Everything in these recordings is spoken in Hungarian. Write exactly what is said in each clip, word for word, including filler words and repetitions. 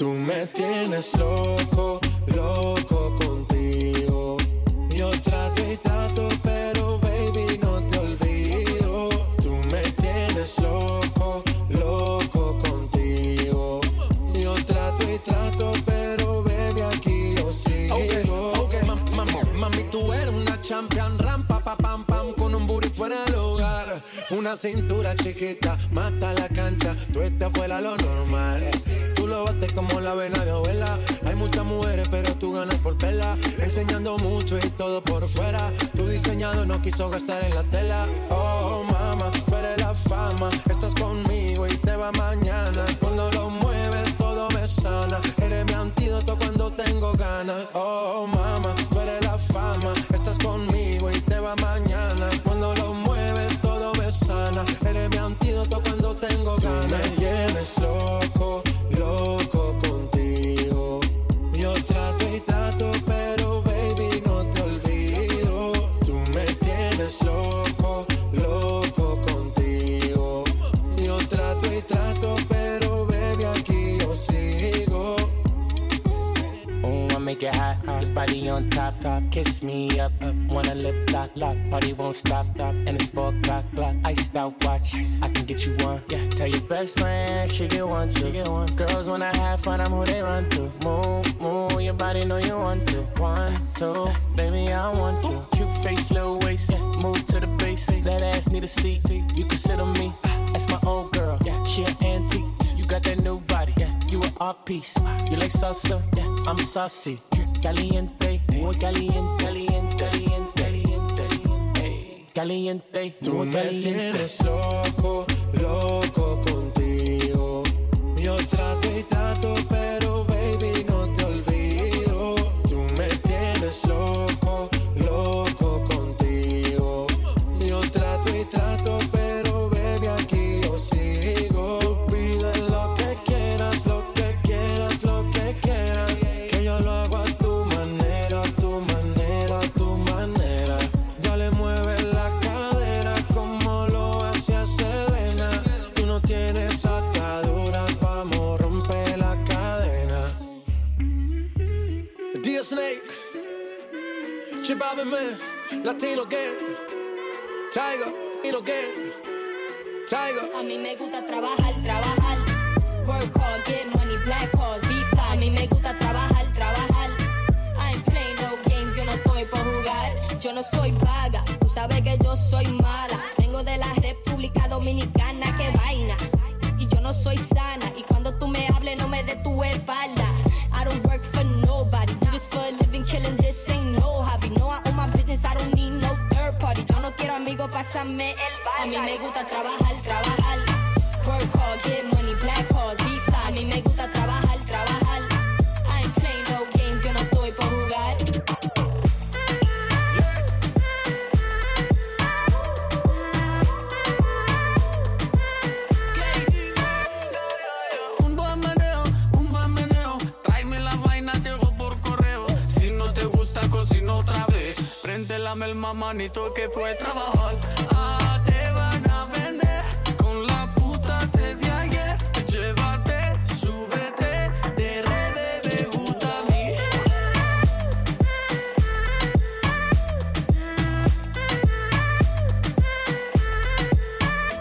Tú me tienes loco, loco contigo. Yo trato y trato, pero baby no te olvido. Tú me tienes loco, loco contigo. Yo trato y trato, pero baby aquí yo sigo. Okay, okay. Ma- ma- mami, tú eres una champion, rampa pa pam pam, con un booty fuera del hogar. Una cintura chiquita, mata la cancha, tú estás fuera lo normal. Lo bates como la vena de abuela. Hay muchas mujeres pero tú ganas por pela. Enseñando mucho y todo por fuera. Tu diseñado no quiso gastar en la tela. Oh mama, tú eres la fama. Estás conmigo y te va mañana. Cuando lo mueves todo me sana. Eres mi antídoto cuando tengo ganas. Oh mama, tú eres la fama. Estás conmigo y te va mañana. Cuando lo mueves todo me sana. Eres mi antídoto cuando tengo ganas. Tú me tienes loco, loco contigo. Yo trato y trato, pero baby no te olvido. Tú me tienes loco, loco contigo. Yo trato y trato, pero baby aquí yo sigo. Oh, I make it hot, your body on top, top. Kiss me up, up. Wanna lip lock, lock. Party won't stop, stop. And it's four o'clock, block. Iced out watch, I can get you one, yeah. Tell your best friend, she get one, she get one. Girls, when I have fun, I'm who they run to. Move, move, your body know you want to. One, two, baby, I want you. Cute face, little waist, yeah. Move to the base. That ass need a seat, you can sit on me. That's my old girl, yeah. She an antique. You got that new body, yeah. You an art piece. You like salsa, yeah. I'm saucy. Caliente, muy caliente, caliente, caliente, caliente, caliente. Tú me tienes loco, loco contigo. Yo trato y trato, pero baby no te olvido. Tú me tienes loco, loco contigo. Yo trato y trato, pero baby aquí yo sigo. Pide lo que quieras, lo que quieras, lo que quieras. Que yo lo hago a tu manera, a tu manera, a tu manera. Ya le mueves la cadera como lo hacía Selena. Tú no tienes ataduras, vamos, rompe la cadena. D J Snake, Chibabe Man, Latino Gang, Tiger, Latino Gang, Tiger. A mí me gusta trabajar, trabajar. Work hard, get money, black cars, be fly. A mí me gusta trabajar, trabajar. I ain't play no games, yo no estoy por jugar. Yo no soy vaga, tú sabes que yo soy mala. Vengo de la República Dominicana, qué vaina. Y yo no soy sana, y cuando tú me hables no me des tu espalda. I don't work for nobody, do this for a living, killing this ain't no hobby. No, I own my business, I don't need no third party. Yo no quiero amigo, pásame el baile. A mí me gusta trabajar, trabajar. Work hard, get money, black cars, be fly. A mí me gusta trabajar, trabajar. I ain't playing no games, yo no estoy por jugar. Un buen meneo, un buen meneo. Tráeme la vaina, te hago por correo. Si no te gusta, cocina otra vez. Prende la melma, manito, que fue trabajar. Ah, te van a vender con la de ayer, llévate, súbete, de revés, me gusta a mí.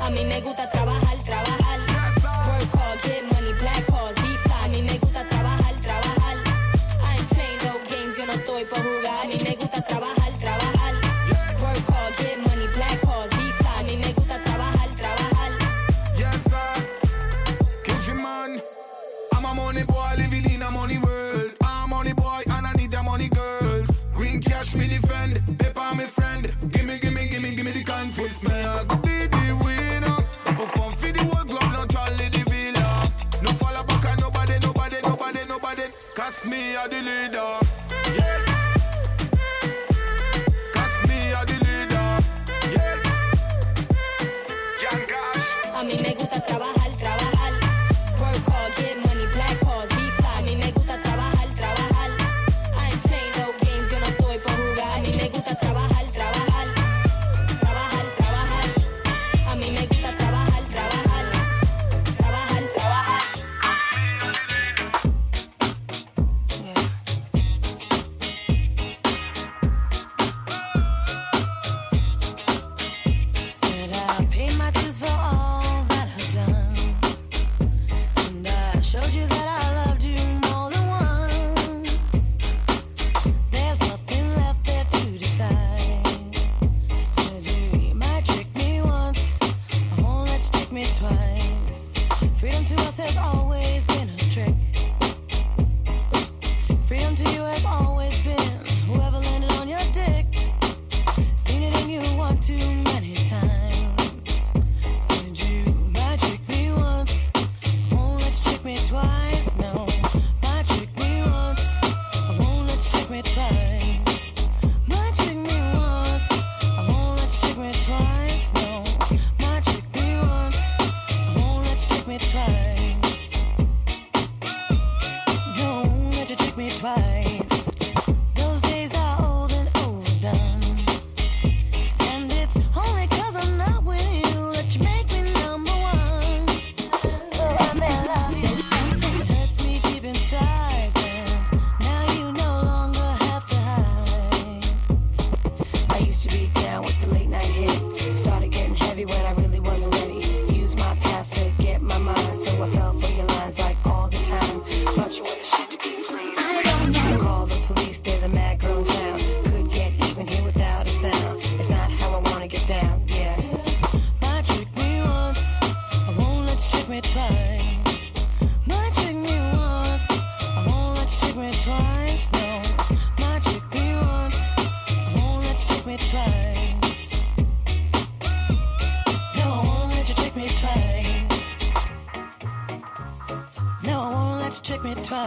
A mí me gusta trabajar, trabajar. Work hard, get money, black cars, be fly. A mí me gusta trabajar, trabajar. I ain't playing no games, yo no estoy por jugar. A mí me gusta trabajar, trabajar. Work hard, get money, black cars, be fly. A mí me gusta trabajar, trabajar. I'm a money boy living in a money world. I'm a money boy and I need a money girl. Green cash me defend, paper me friend. Gimme, gimme, gimme, gimme the confess man. I could be the winner, perform for the world club, no Charlie the Villa. No follow back on nobody, nobody, nobody, nobody. Cause me a the leader. A mí me gusta trabajar, trabajar. Work hard, get money, black cars, be fly. A mí me gusta trabajar, trabajar. I ain't playing no games, yo no estoy por jugar. A mí me gusta trabajar, trabajar. Trabajar, trabajar. I used to be down with the late night hit. Started getting heavy when I really wasn't ready. Used my past to get my mind, so I fell for your lines like all the time. Thought you were the shit to be playing. I don't know. Call the police, there's a mad girl in town. Could get even here without a sound. It's not how I wanna get down, yeah. Might trick me once, I won't let you trick me twice. Might trick me once, I won't let you trick me twice, no. Might trick me once, I won't let you trick me twice. No, I won't let you trick me twice. No, I won't let you trick me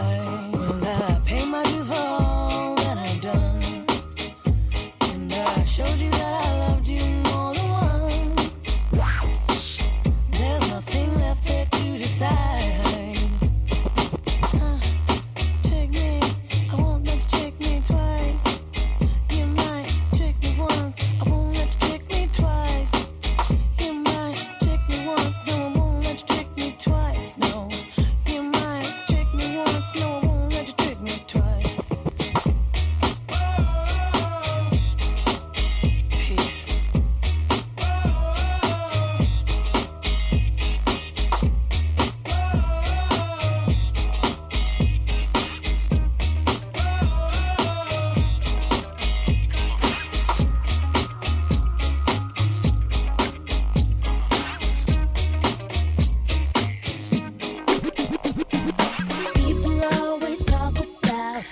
twice. Will I pay my dues for all that I've done? And I showed you that I loved you more than once. There's nothing left there to decide. Uh, trick me, I won't let you trick me twice. You might trick me once, I won't let you trick me twice. You might trick me once, no, I won't let you trick me twice. No, you might trick me once, no, I won't let you trick me twice. Peace. People always talk about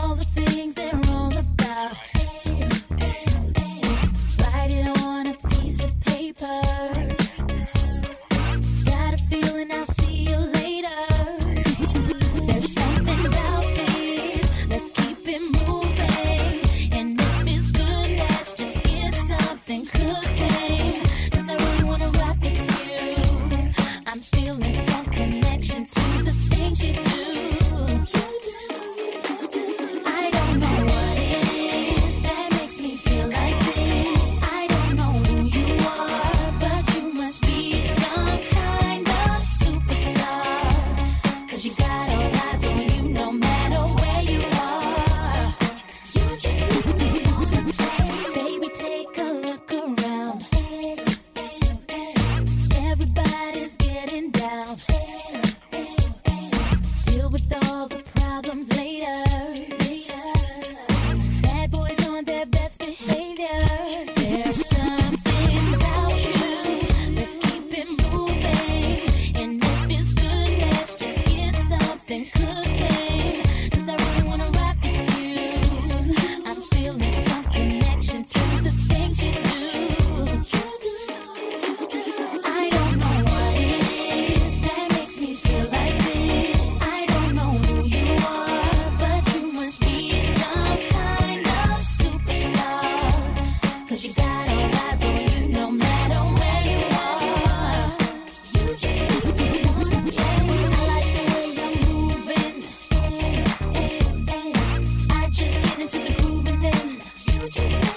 all the things they're wrong about. Write it on a piece of paper. Got a feeling I'll see you later. There's something about this. Let's keep it moving. And if it's good, let's just get something cooking. 'Cause I really wanna rock with you. I'm feeling some connection to the things you do. I don't know what it is that makes me feel like this. I don't know who you are, but you must be some kind of superstar. 'Cause you got all eyes on you no matter where you are. You just make me wanna play. Baby, take a look around. Everybody's getting down. Deal with all the problems later. Bad boys on their best behavior. There's something about you. Let's keep it moving. And if it's good, let's just get something cooking. 'Cause I really wanna rock with you. I'm feeling some connection to the things you do. I don't know what it is that makes me feel like this. I don't know who you are, but you must be some kind of superstar. 'Cause you got all eyes on you no matter where you are. You just make me wanna play. I like the way you're moving. I just get into the groove and then you just make me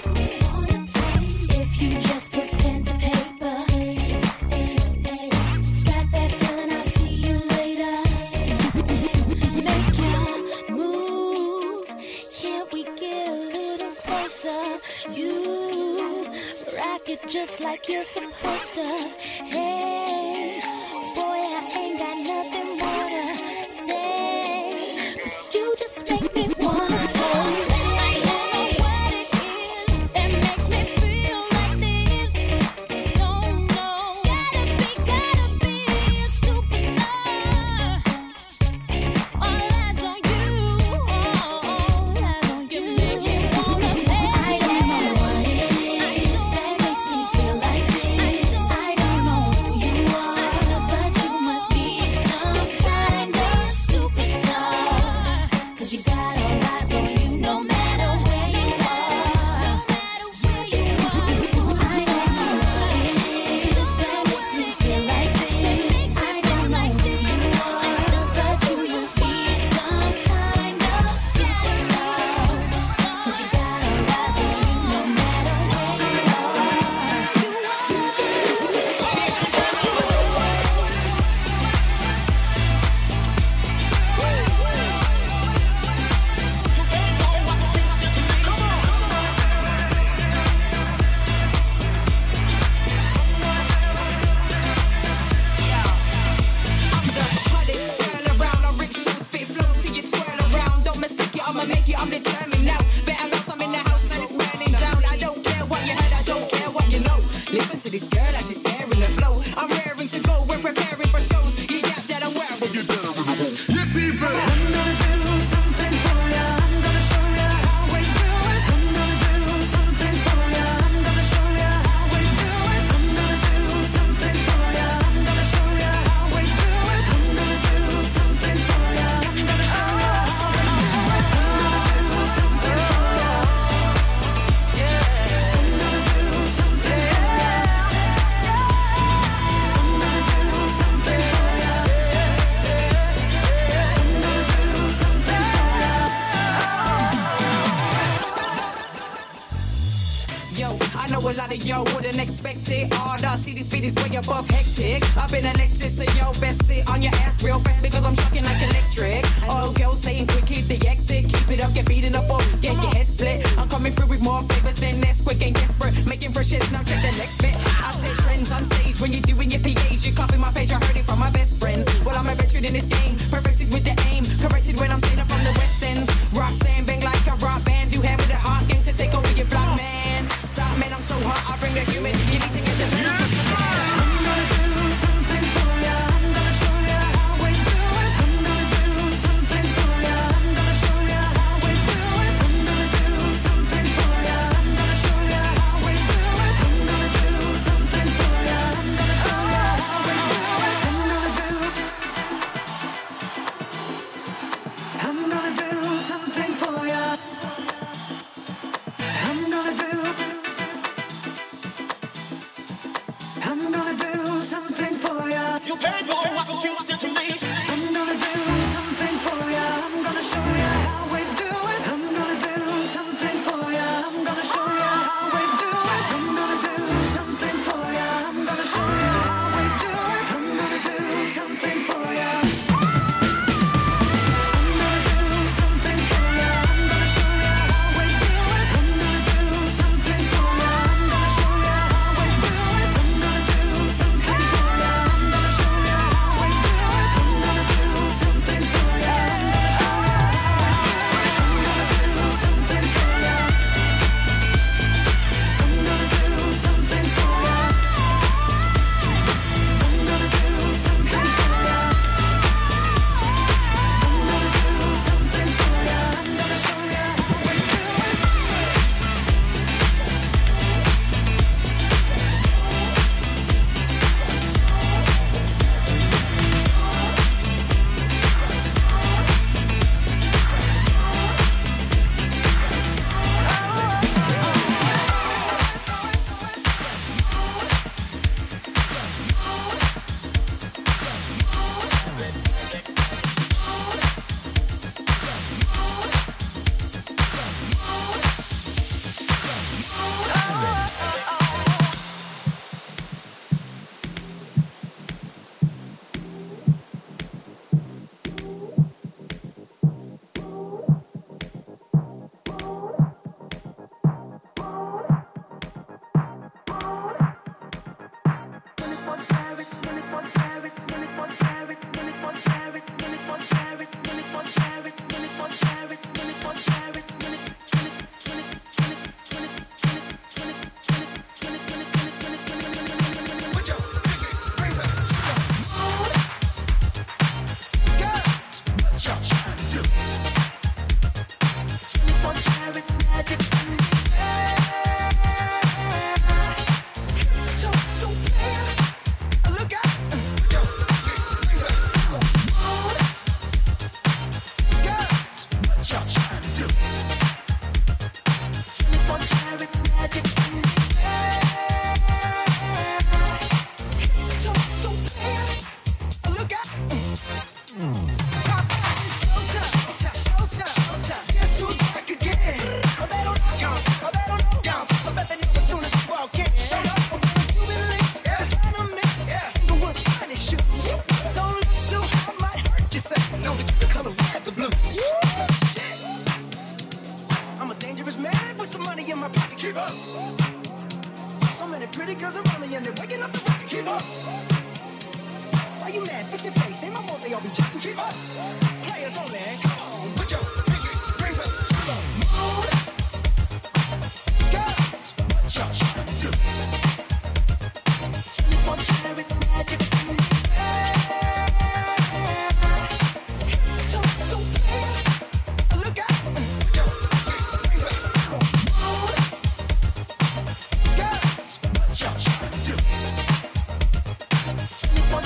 wanna play. If you just put pen to paper, got that feeling I'll see you later. Make your move, can't we get a little closer? You rock it just like you're supposed to. Hey, boy, I ain't got nothing more to say. 'Cause you just make me wanna play. I don't know what it is that makes me feel like this. I don't know who you I know a lot of y'all wouldn't expect it. All the C Ds, B Ds way above hectic. I've been elected, so yo, best sit on your ass real fast because I'm shocking like electric. All girls saying quick, keep the exit. Keep it up, get beaten up, or get your head split. I'm coming through with more flavors than this. Quick and desperate, making fresh hits, now check the next bit. I set trends on stage when you're doing your P H. You copy my page, I heard it from my best friends. Well, I'm a veteran in this game, perfected with the aim. Corrected when I'm saying I'm from the West End. Rock sand, bang like a rock band. Do hair with a hot gang to take over your block, man. Stop, man, I'm so hot, I bring the human. You need to get the man. Yes, man. I'm gonna do something for ya. I'm gonna show ya how we do it. I'm gonna do something for ya. I'm gonna show ya how we do it. I'm gonna do something for ya. I'm gonna show ya how we do it. I'm gonna do something for ya. I'm gonna show ya how we do it. I'm gonna do. I'm gonna do something for ya. I'm gonna do. I'm gonna do something for ya. You can't know what you did to me. I'm gonna do something for ya. I'm gonna show ya how we do it. I'm gonna do something for ya. I'm gonna show ya how we do it. I'm gonna do something for ya. I'm gonna show ya how we do it. I'm gonna do something for ya. I'm gonna do something for ya. I'm gonna show ya how we do it. I'm gonna do something for ya. I'm gonna show ya how we do it. I'm gonna do something for ya. I'm gonna show ya how we do it. I'm gonna do something for ya. I'm gonna show ya how we do it. I'm gonna do something for ya. I'm gonna do something for ya. I'm gonna do something for ya. I'm gonna do something for ya. I'm gonna show ya how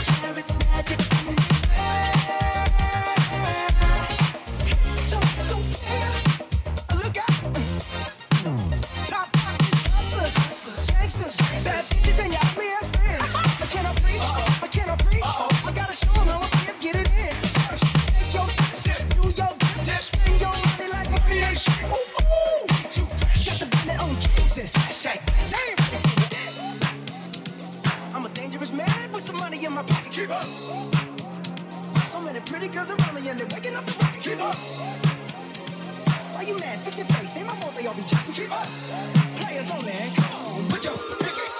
we do it. since hashtag damn. I'm a dangerous man with some money in my pocket. Keep up. So many pretty girls around me and they're waking up the rocket. Keep up. Why you mad? Fix your face. Ain't my fault they all be jacking. Keep up. Players only. Come on, put your pinky razor.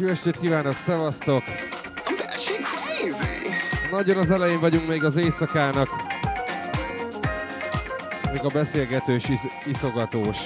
Jó estét kívánok, szevasztok! Nagyon az elején vagyunk még az éjszakának. még a beszélgetős iszogatós.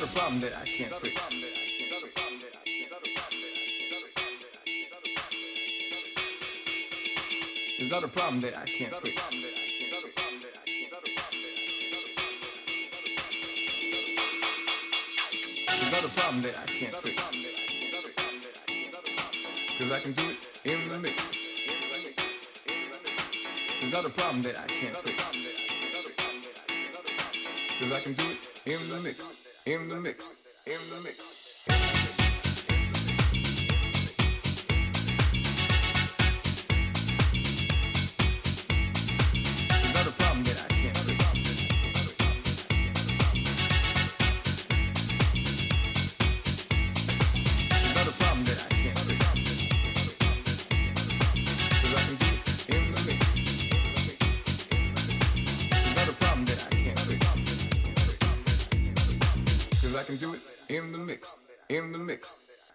another problem that I can't fix. It's not a problem that I can't fix. It's not a problem that I can't fix. Cause I can do it in the mix. It's not a problem that I can't fix. Cause I can do it in the mix, in the mix, in the mix.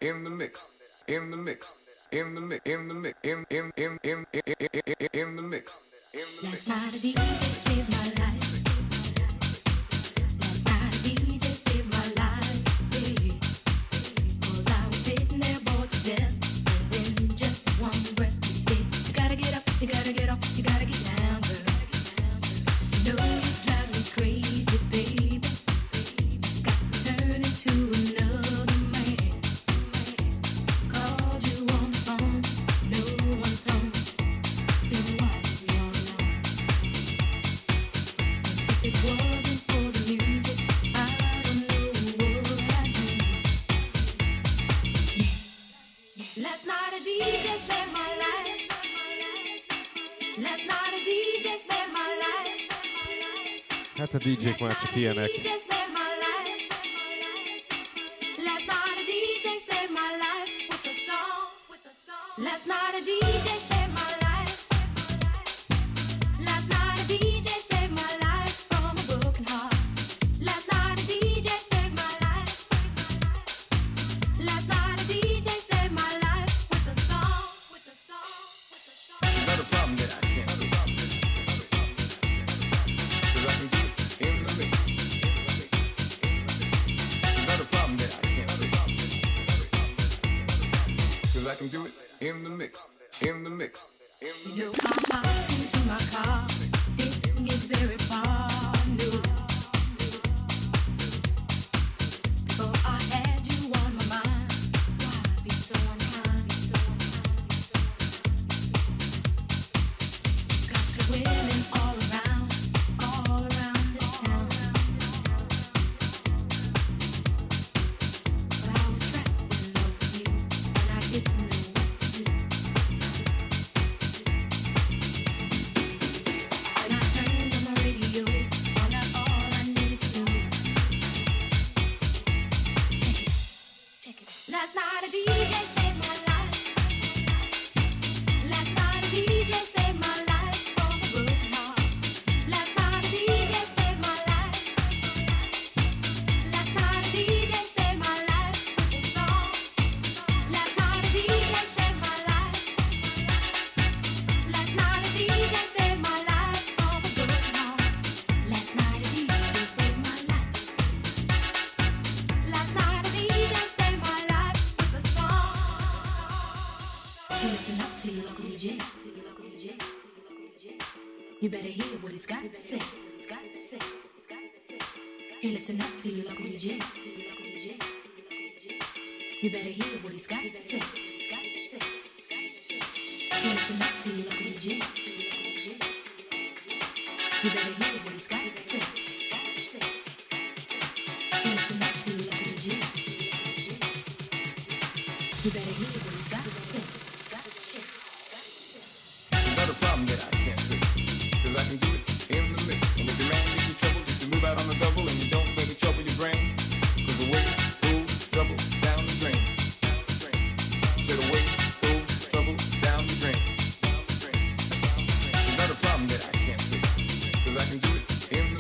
In the mix, in the mix, in the mix, in the mix, in the mix, in in in in in in the mix. Last night the D J saved my life. Last night the D J saved my life. Cause I was sitting there bored to death, and in just one breath you said, you gotta get up, you gotta get up, you gotta get down, girl. You know you drive me crazy, baby. Got to turn into another. Hát a dé jék már csak ilyenek. It's not a problem that I can't fix, cause I can do it in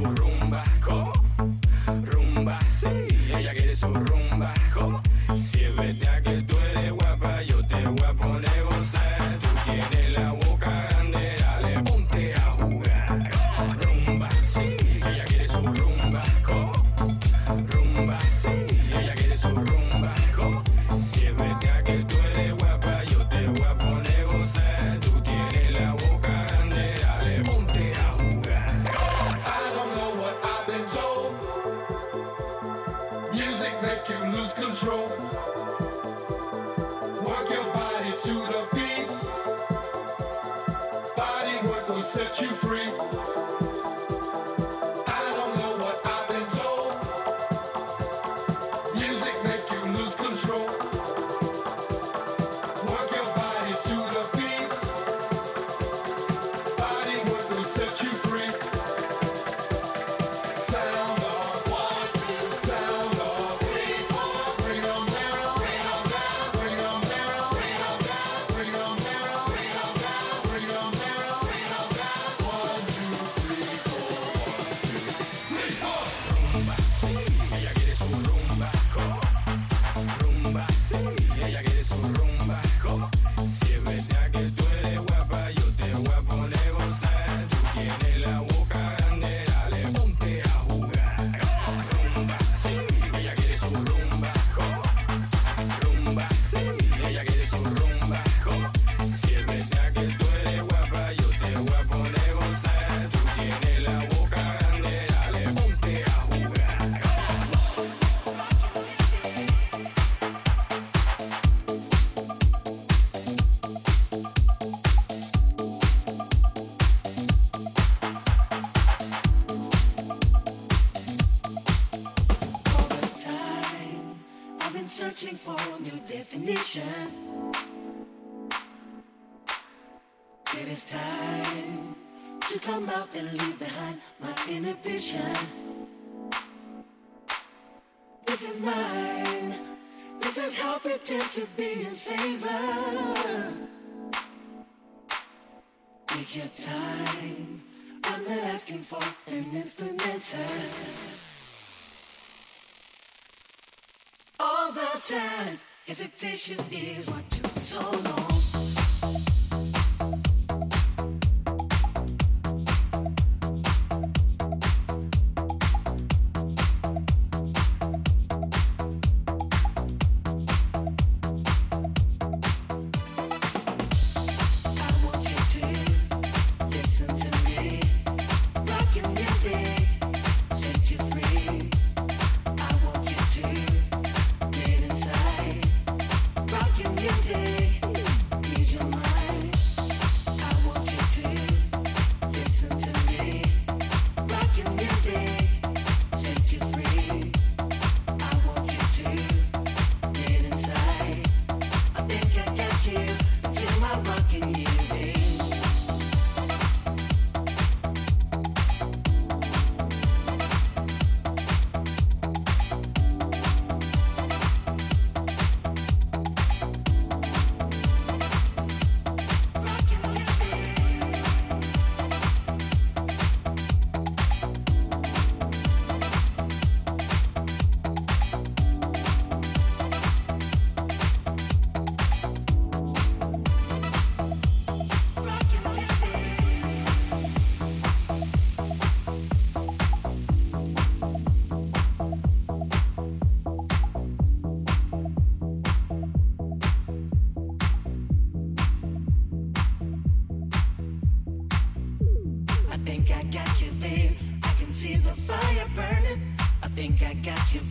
somos rumba, ¿cómo? Rumba, sí. Ella quiere su rumba, ¿cómo? Si es verdad que tú eres guapa, yo te voy a poner a gozar. Tú tienes la boca grande, dale, ponte a jugar. Rumba, sí. Ella quiere su rumba, ¿cómo? Rumba, sí. Ella quiere su rumba, ¿cómo? Si es verdad que tú eres guapa, yo te voy a poner a gozar. Tú tienes la boca grande, dale, ponte a jugar. I don't know what I've been told. Music make you lose control. Work your body to the beat. Body work will set you free. I don't know what I've been told. Music make you lose control. Work your body to the beat. Body work will set you free. Sound of one, two, sound of three, four. Bring 'em down, bring 'em down, bring 'em down, bring 'em down, bring 'em down, bring 'em down, bring 'em down, bring 'em down. One, two, three, four. One, two, three, four. Rumba, sí, ella quiere su rumba, ¿cómo? Rumba, sí, ella quiere su rumba, ¿cómo? Si es verdad que tú eres guapa, yo te voy a poner a gozar. Tú tienes la boca grande, dale, ponte a jugar. Rumba, sí, ella quiere su rumba, ¿cómo? Rumba, sí, ella quiere su rumba, ¿cómo? Si es verdad que tú eres guapa, yo te voy a poner a gozar. Tú tienes la boca grande, dale, ponte a jugar. All the time, I've been searching for a new definition. It is time to come out and leave behind my inhibition. This is mine. This is how I pretend to be in favor. Take your time. I'm not asking for an instant answer. All the time, hesitation is what took so long. I want you to listen to me. Rockin' music set you free. I want you to get inside. Rockin' music ease your mind. I want you to listen to me. Rockin' music set you free. I want you to get inside. I think I got you to my rockin' music. Rockin' music. Rockin' music. I think I got you,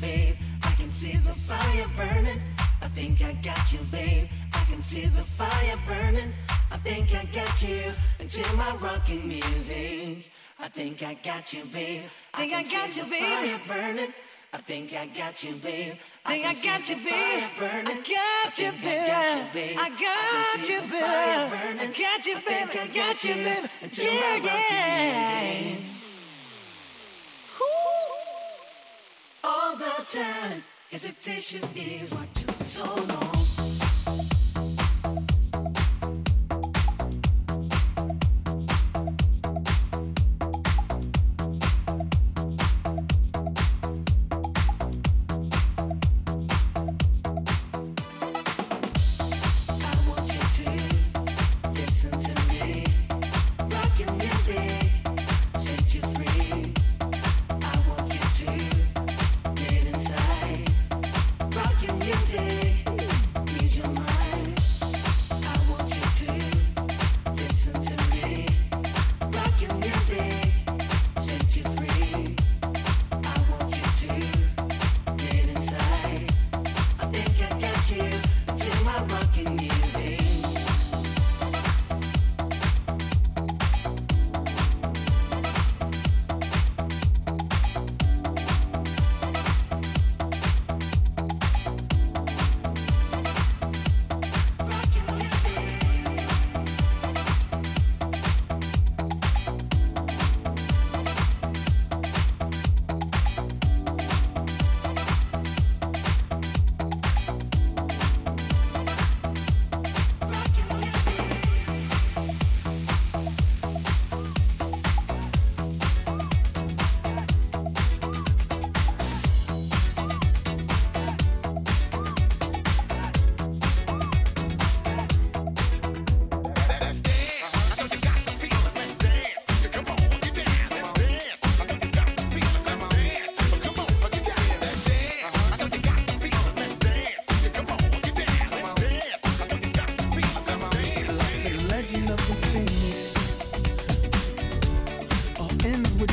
babe. I can see the fire burning. I think I got you, babe. I can see the fire burning. I think I got you, babe. I can see the fire burning. I think I got you into my rockin' music. I think I got you, babe. I Think I can got see you, the babe. Fire burning. I think I got you, babe. Think I can got see you, the babe. fire burning. I got you, babe. I got you, babe. I got you, babe. I got you, babe. Yeah, yeah. All the time, hesitation is what took so long.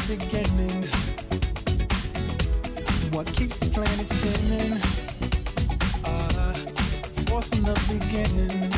beginnings. What keeps the planet spinning? Uh, force from the beginning.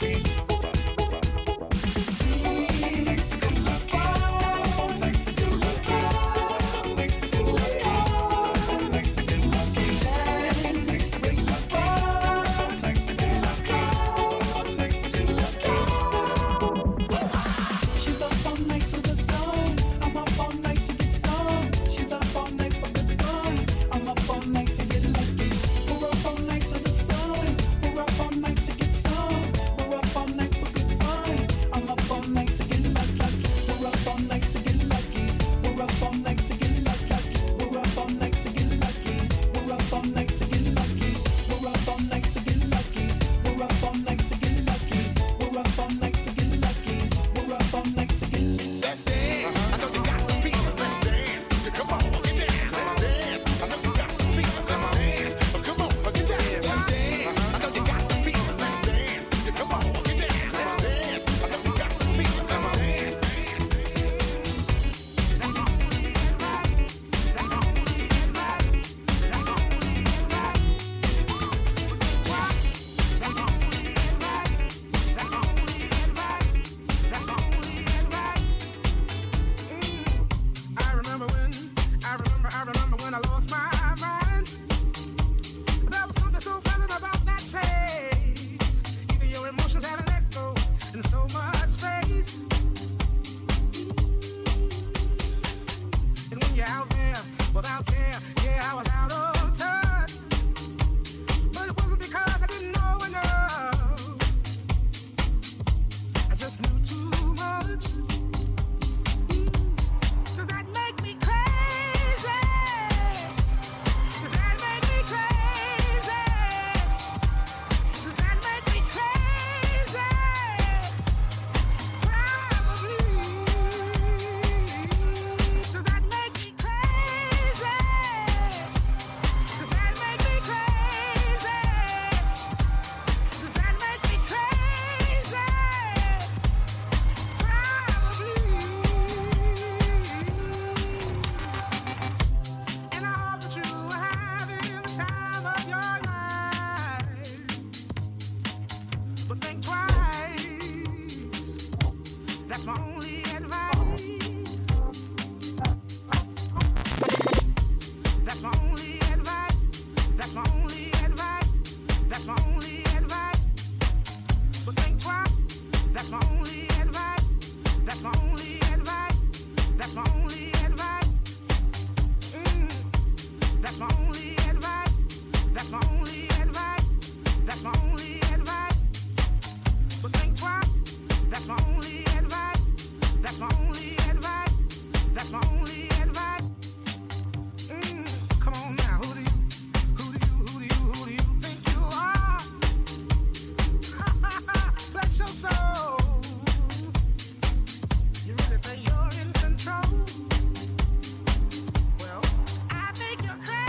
Thank you. That's my only advice. That's my only advice. That's my only advice. That's my only advice. But think twice. That's my only advice. That's my only advice. That's my only advice. Mm. That's my only advice. That's my only advice. That's my only advice. But think twice. That's my only advice. That's my only advice. That's my only advice. Mm. Come on now, who do you, who do you, who do you, who do you think you are? Bless your soul. You really think you're in control? Well, I think you're crazy.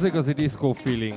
Az igazi disco feeling.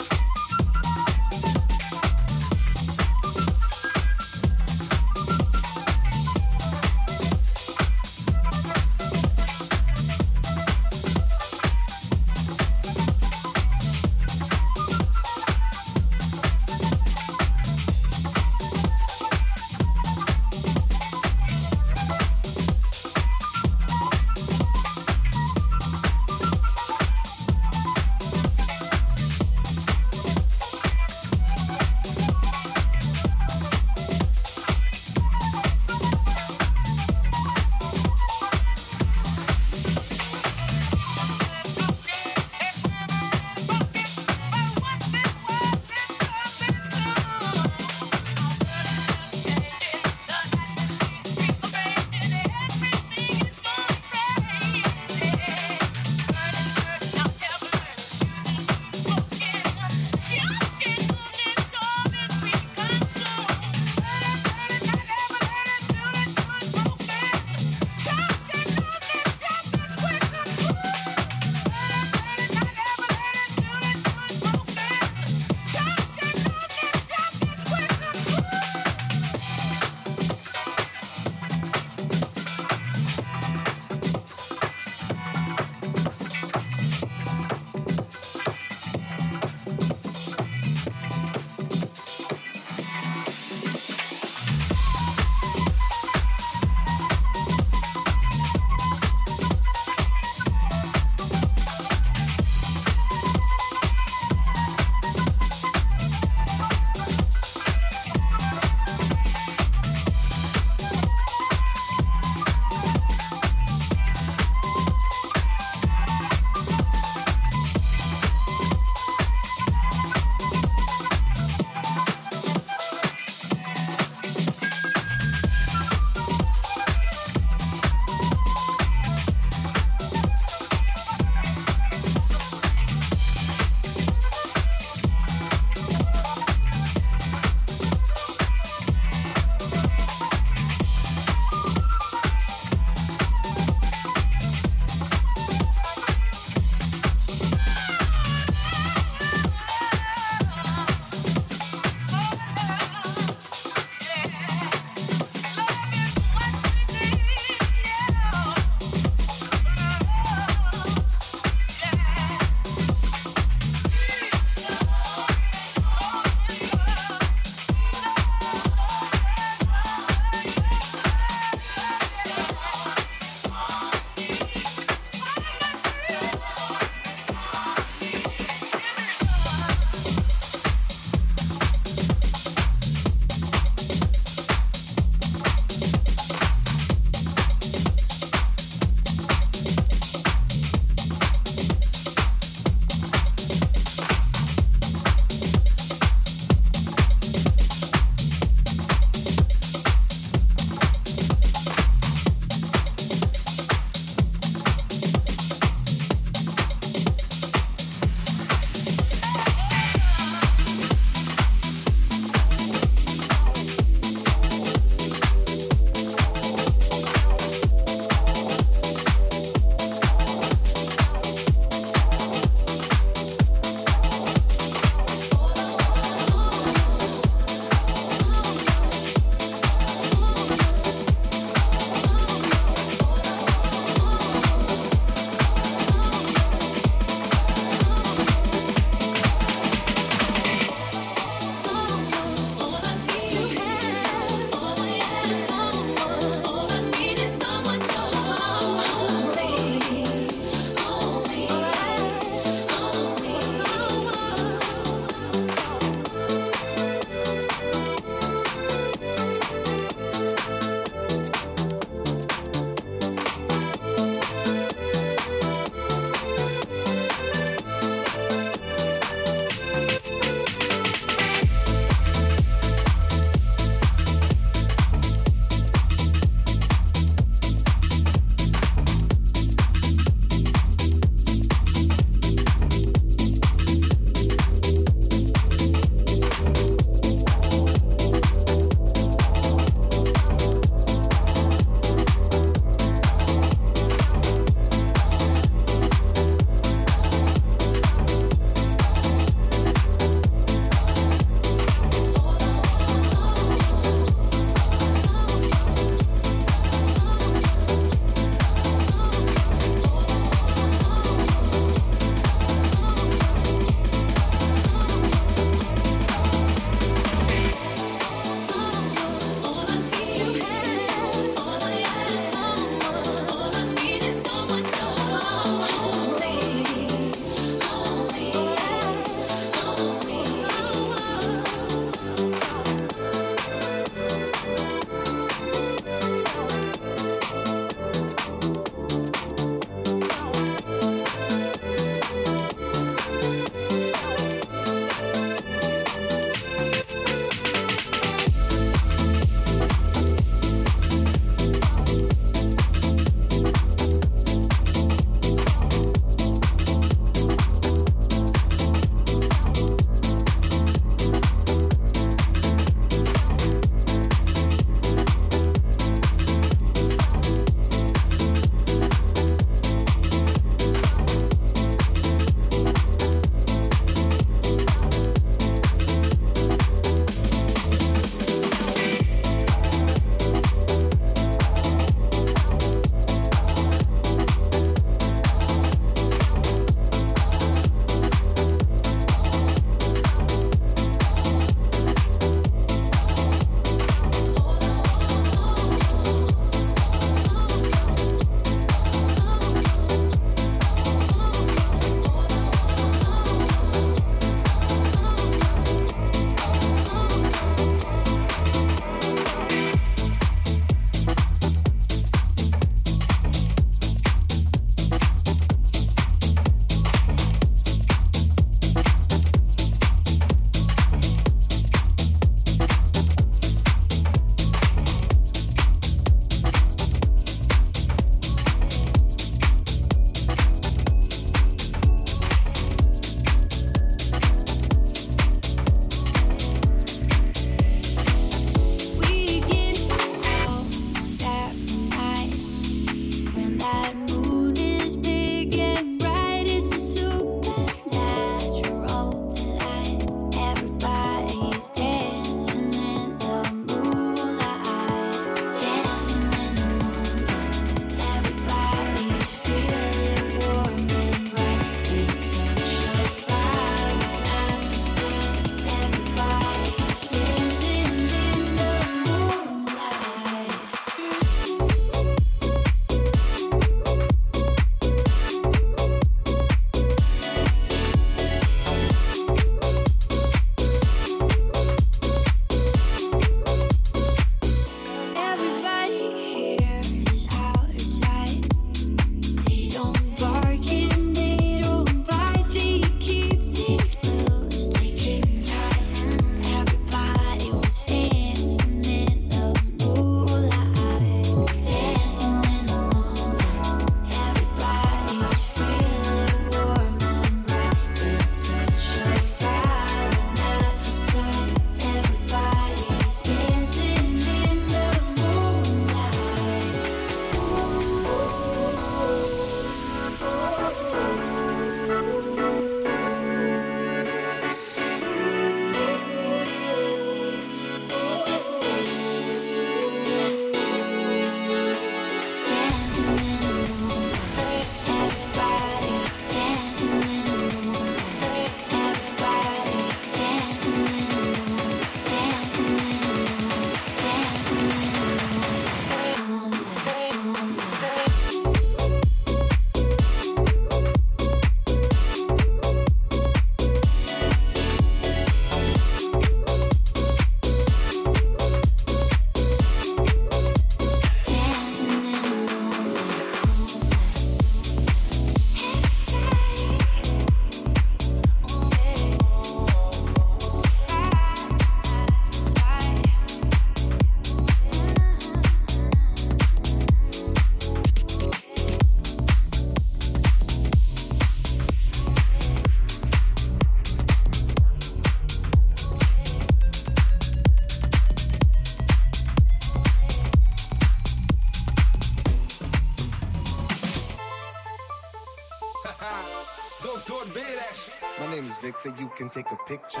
doktor Béres. My name is Victor, you can take a picture.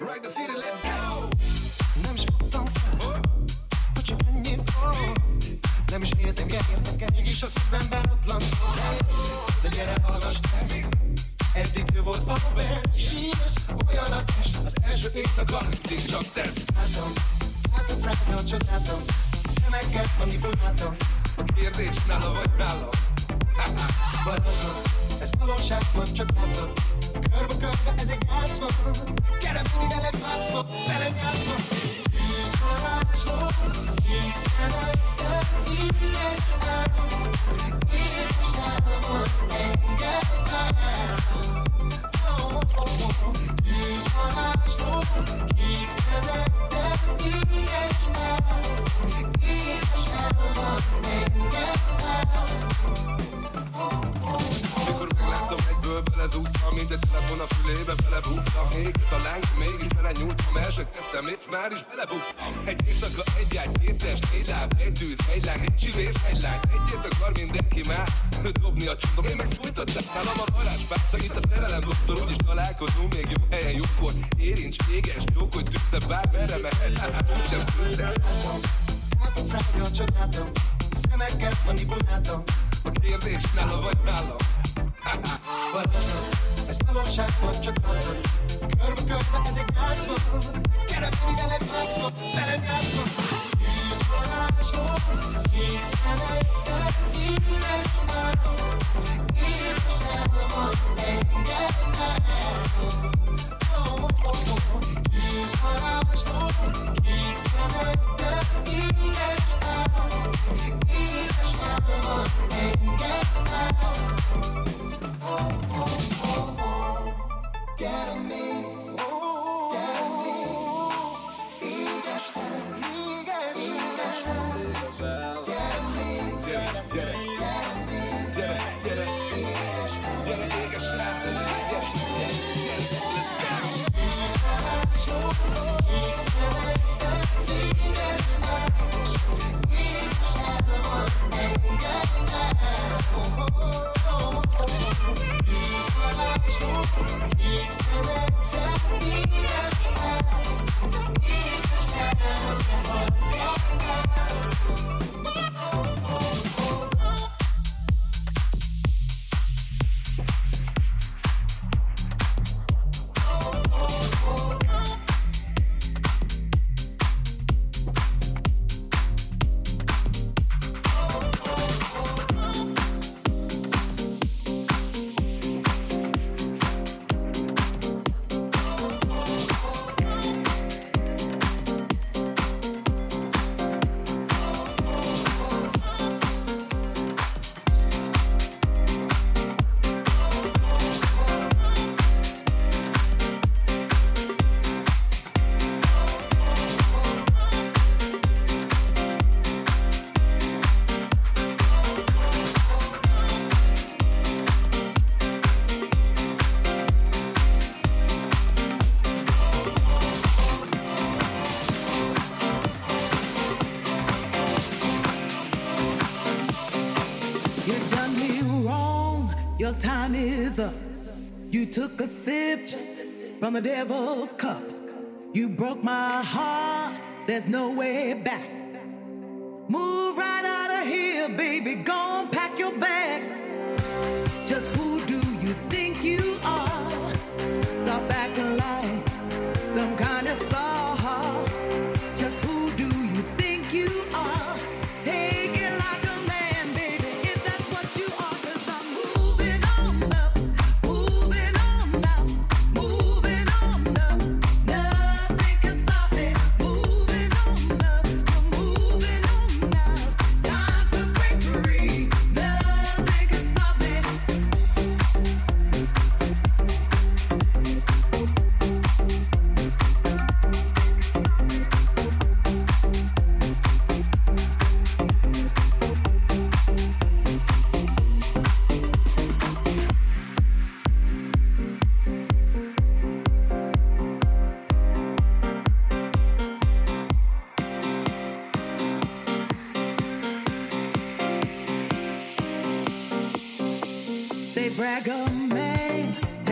Right the city, let's go! Nem is fogtam fel, hogy csak ennyi van. Nem is érdekeljem, nekem mégis a szívemben ott laktól. De gyere, hallgass meg, eddig ő volt a ben. Sírsz, olyan a test, az első éjszaka, mindig csak tesz. Látom, látod szállal, csodátom, szemeket, amiből látom. A kérdés nála vagy nála. Barátom, ez valóság van, csak látszott. Körbe-körbe ez egy játszma. Gyere, menni velem játszma, velem játszma. Hűszerásló, hűszerájtel, híres álom. Híres álom, engedd el. Hűszerásló, hűszerájtel, híres álom. Híres álom, engedd el. Mikor megláttam egyből belezúgtam, mint egy telefon a fülébe belebúgtam. Még a láng, mégis belenyúltam, el sem kezdtem, és már is belebúgtam. Egy éjszaka, egy ágy, két test, egy láb, egy tűz, egy láng, egy csivész, egy lány. Egyet akar mindenki már, dobni a csodom, én meg fújtattam. Nálam a varázspálca, itt a szerelem doktor, úgyis találkozunk, még jó helyen jókor. Érincs, éges, jókodj, tűzze, bármerre mehetsz, hát úgysem tűzze. Látod szága, csak látom, szemeket manipuláltam. A kérdés nála vagy nálam. Barátom, ez valóság van, csak látszom. Körbe-körbe ez egy játszma. Gyere, menni velem játszma, velem játszma. Hűsz varázsló, hűsz elejtel, híres álom. Híres álom, engedd el. Hűsz varázsló, hűsz elejtel, híres álom. Híres álom, engedd el. Get on me, get on me. Édes el, édes, édes el. Get on me, get on me, get on me. Édes el, édes el, édes el. Let's go! Édes el, édes el, édes el. Édes el, engedd el. From the devil's cup, you broke my heart, there's no way back. Move right out of here, baby, go and pack your bags. Just who do you think you are? Stop acting like some kind of star. Just who do you think you are? Take it like a man, baby, if that's what you are. 'Cause I'm moving on up, moving on up, moving. Take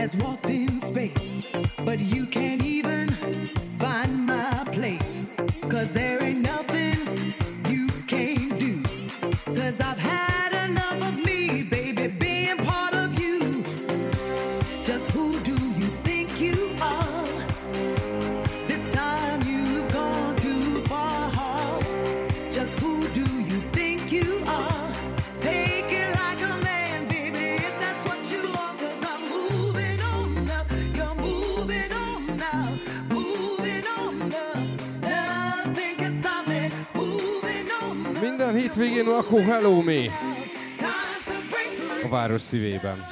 has walked in space, but you can't even find my place, 'cause there ain't nothing you can't do, 'cause I've had enough of me, baby, being part of you. Just who do you think you are? This time you've gone too far. Just who do you think you are? Minden hétvégén lakó Hello Me a város szívében.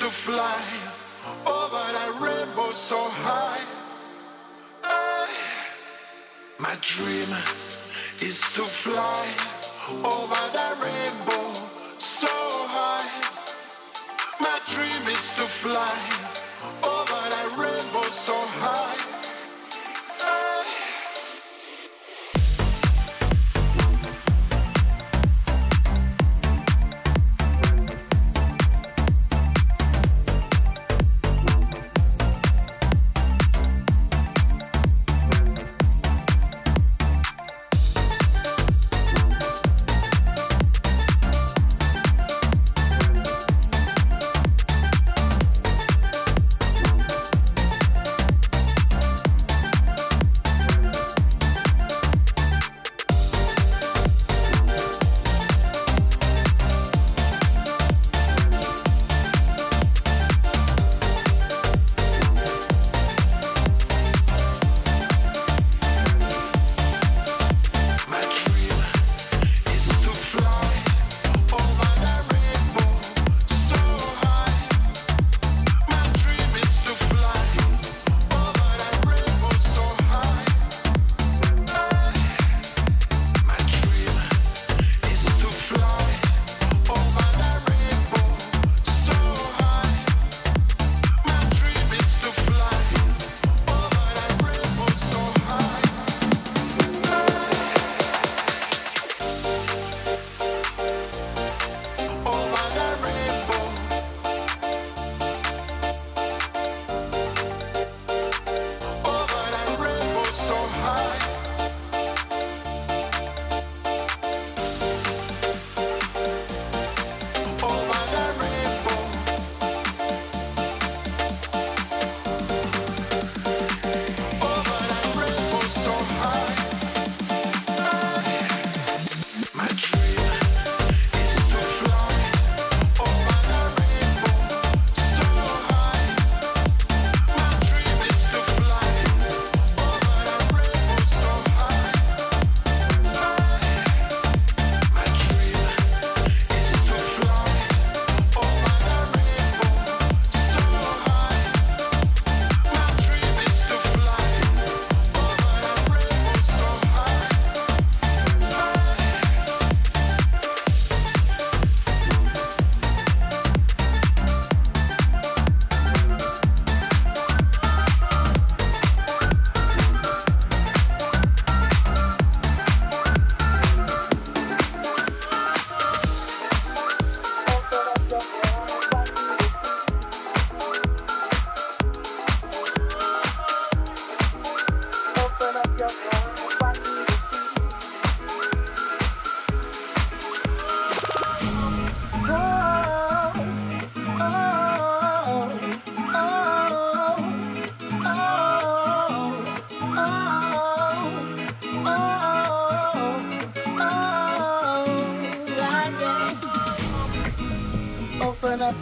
used to fly over that rainbow so high. I, my dream is to fly over that rainbow so high. My dream is to fly over that rainbow so high.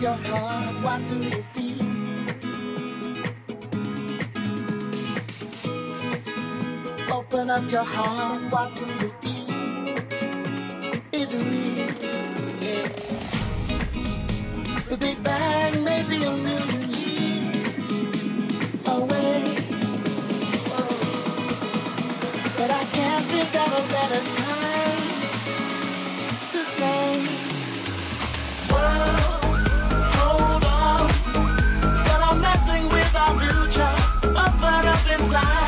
Your heart, what do you feel? Is it real? Yeah. The Big Bang may be a million years away, oh. But I can't think of a better time to say, world, hold on, instead of messing with our future, open up inside.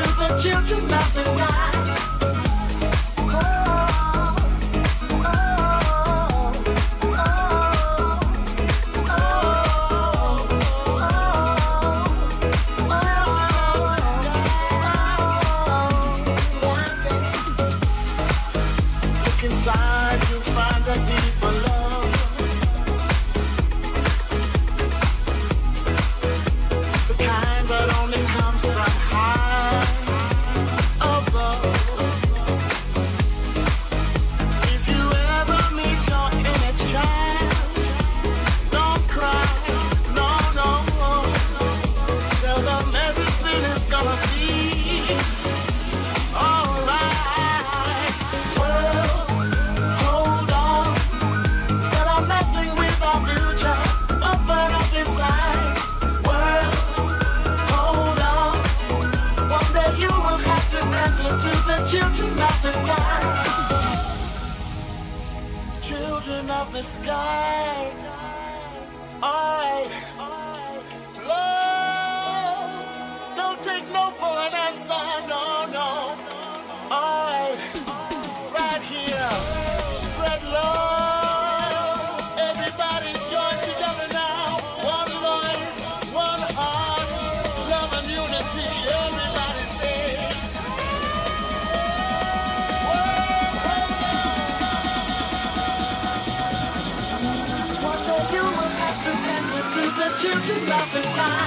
To the children of the sky. Love listen to the children of the sky. Children of the sky. I love. Don't take no for an answer. No, no. I right here. Spread love. Everybody join together now. One voice, one heart. Love and unity. Everybody sing. One day you will have to answer to the children of the sky.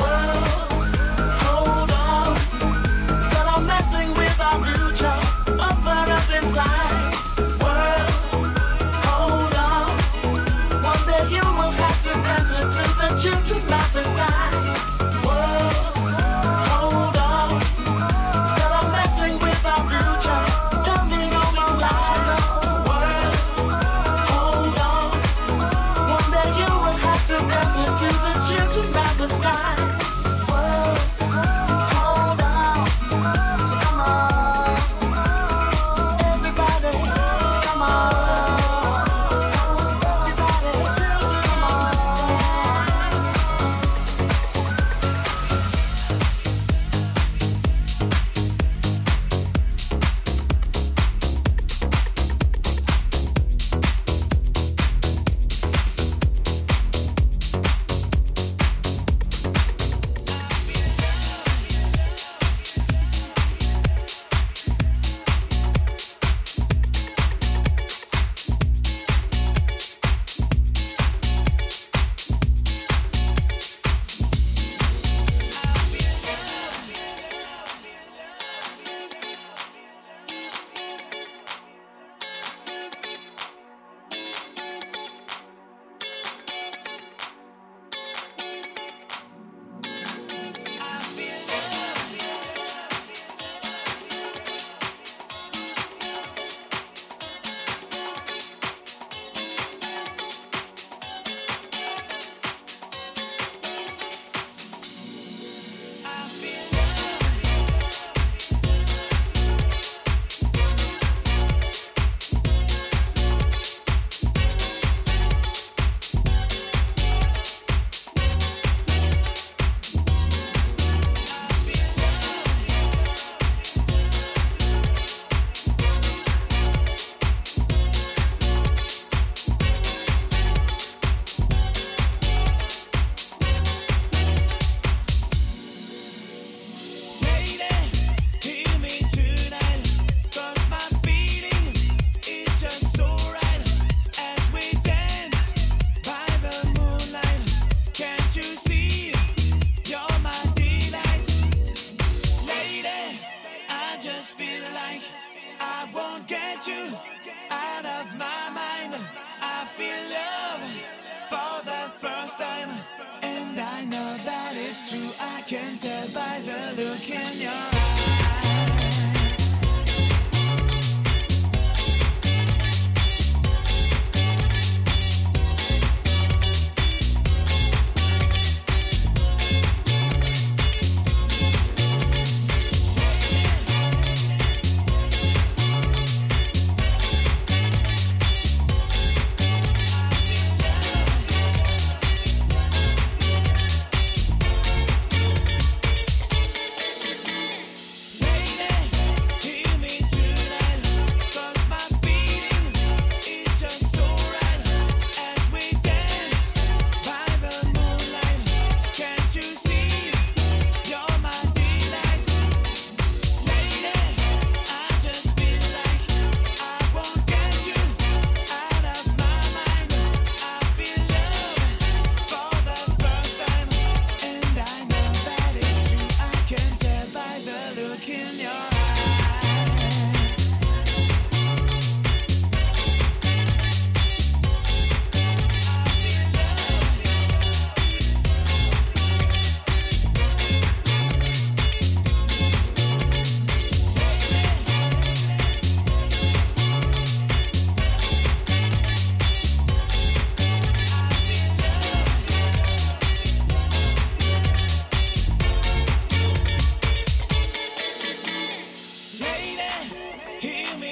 World, hold on. Start on messing with our future. Open up inside. World, hold on. One day you will have to answer to the children of the sky. World, hold on. Start on messing with our future. Turning on the light. World, hold on. One day you will have to answer to the children of the sky. World, hold on. So come on. Everybody, come on. Everybody, children, come on.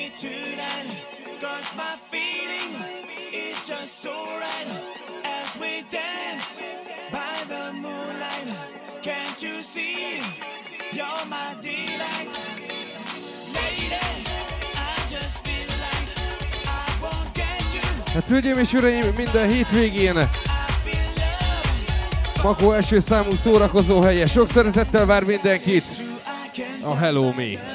me tonight, cause my feeling is just so right. As we dance by the moonlight, can't you see? You're my delight, lady. I just feel like I won't get you. Hát hölgyeim és uraim, minden hétvégén Makó első számú szórakozó helye. Sok szeretettel vár mindenkit a Hello Me.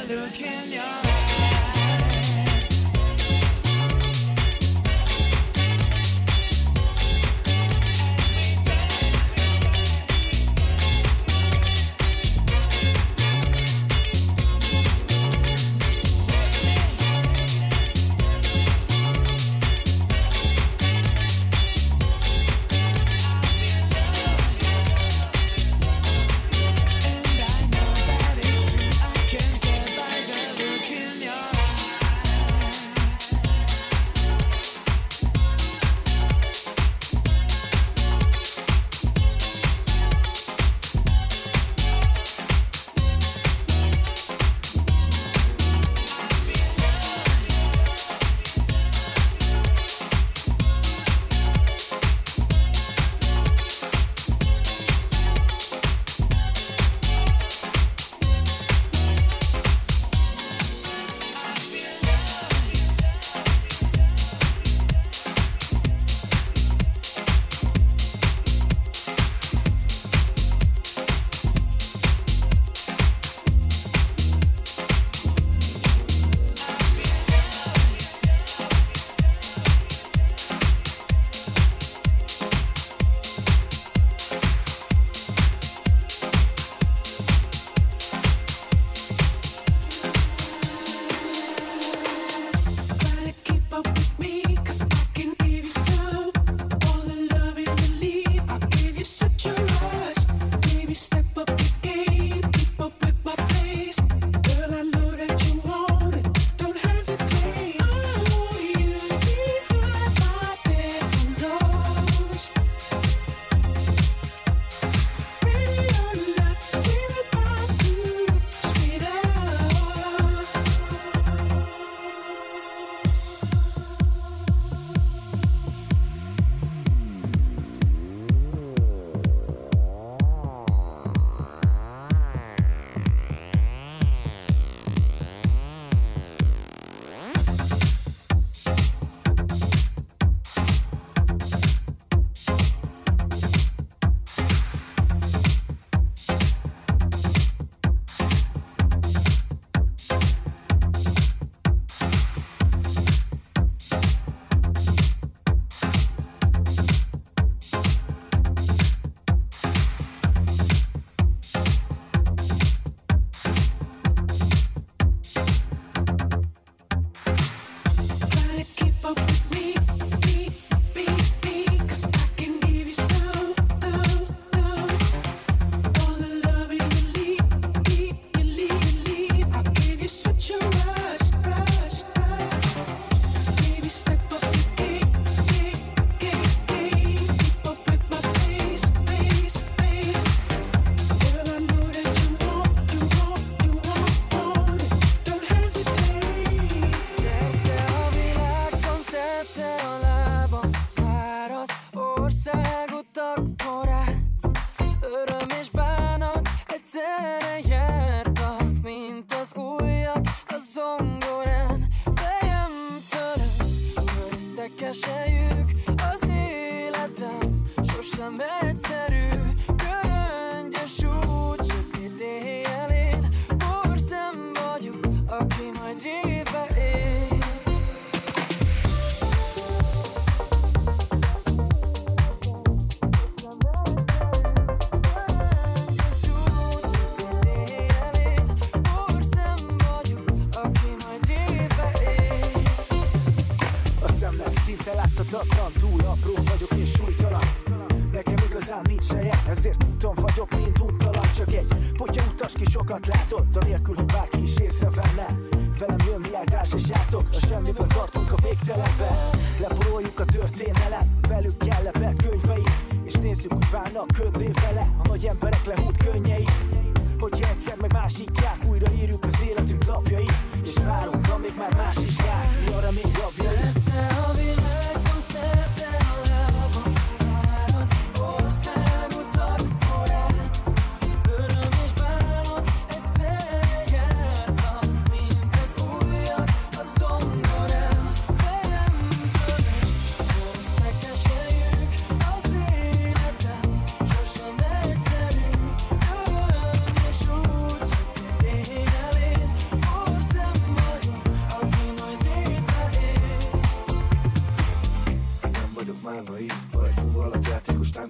Hogy egyszer meg másítják, újraírjuk az életünk lapjait, és várunk, amíg már más is.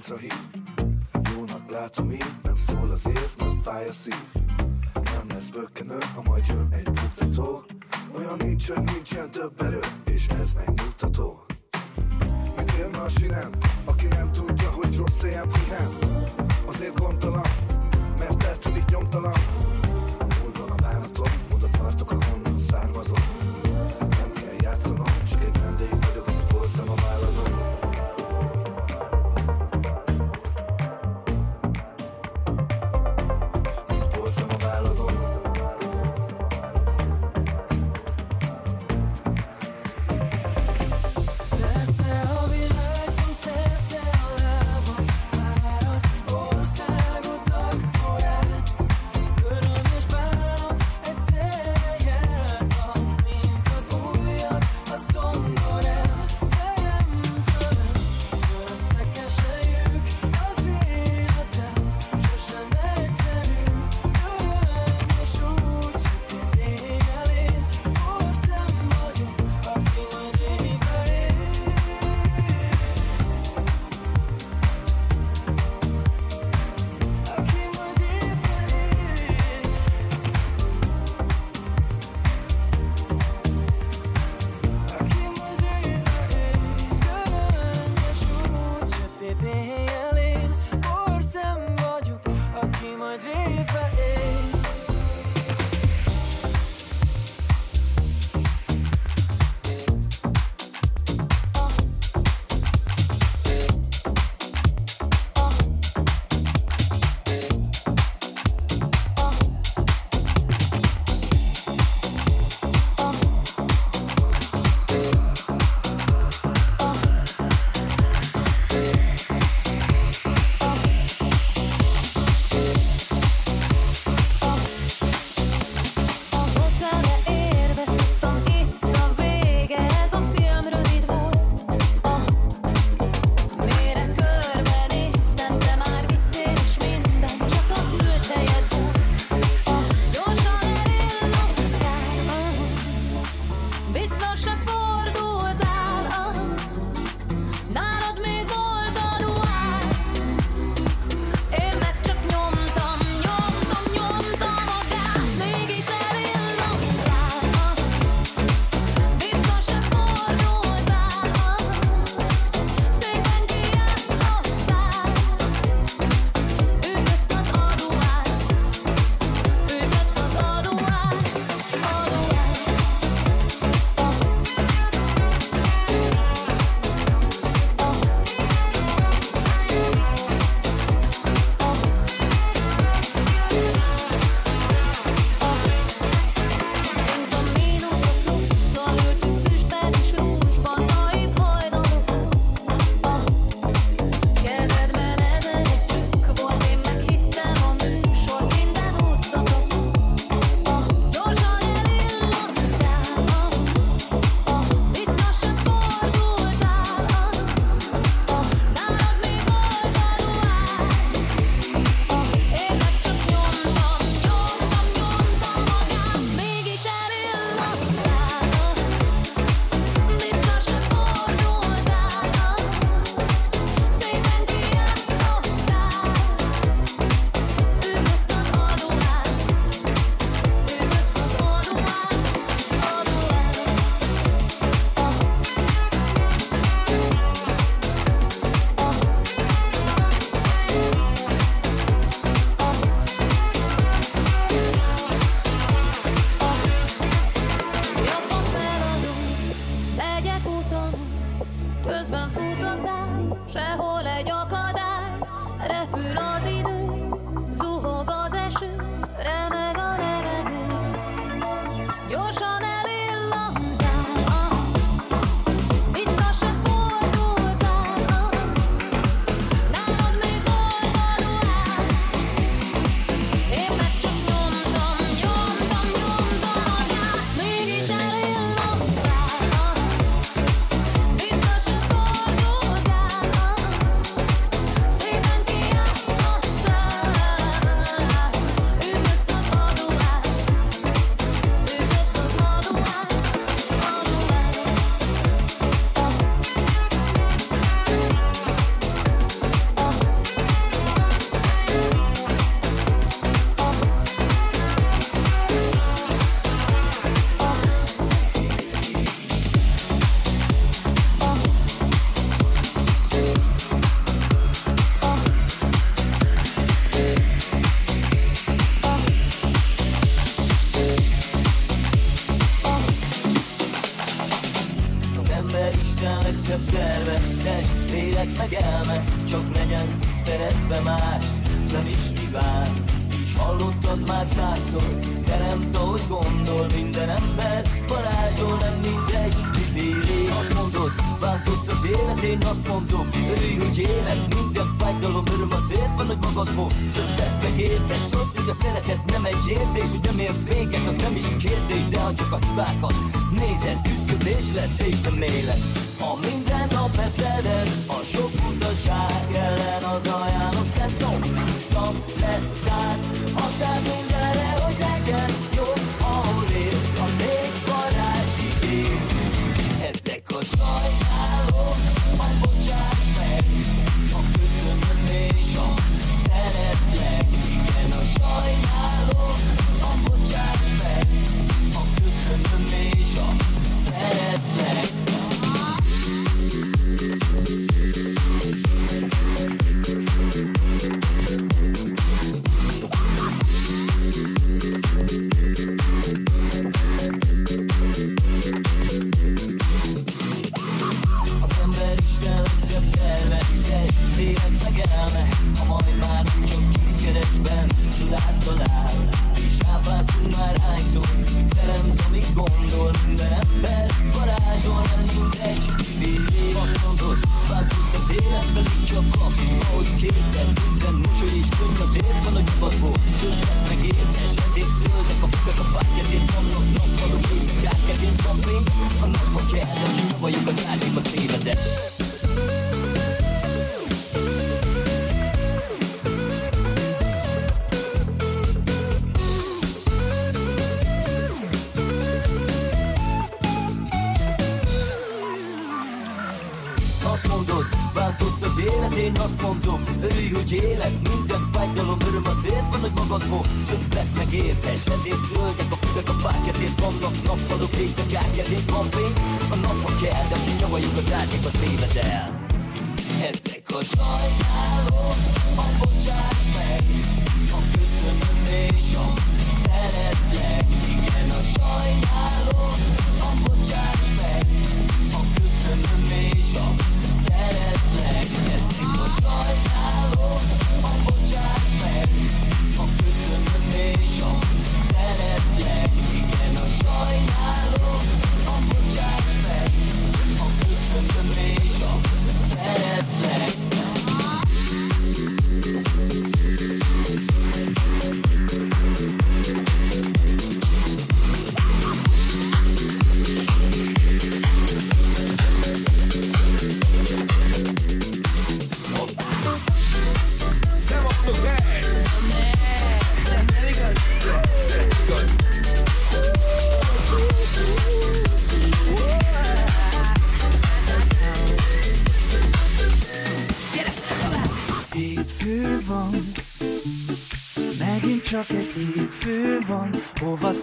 táncra hív. Jónak látom én, nem szól az ész, nem fáj a szív. Nem lesz bökkenő, ha majd jön egy buktató. Olyan nincs, hogy nincsen több erő, és ez megnyugtató. Megérne a sinem, aki nem tudja, hogy rossz éjjel pihen. Azért gondtalan, mert eltűnik nyomtalan. A múltban a bánatom, oda tartok, ahonnan származom. Nem kell játszanom, csak egy vendég vagyok, hozzám a vállalom. Isten legszebb terve, test, lélek meg elme, csak legyen szeretve más, nem is kíván. És hallottad már százszor, teremt ahogy gondol, minden ember varázsol, nem mindegy, mifélél. Azt mondod, váltott az élet, én azt mondom, örülj, hogy élet, mindjárt fájdalom, öröm azért van, hogy magadból többet megértes. Azt, hogy a szeretet nem egy érzés, hogy nem ér véget, az nem is kérdés, de ha csak a hibákat nézed, üszködés lesz és nem élet. A minden nap eszedet, a sok utaság ellen az ajánlok teszem, tablettár, aztán mindenre, hogy legyen jó, ahol élsz, a négy varázsigény. Ezek a sajnálom, a bocsáss meg, a köszönöm és a szeretlek. Igen, a sajnálom, a bocsáss meg, a köszönöm és a szeretlek.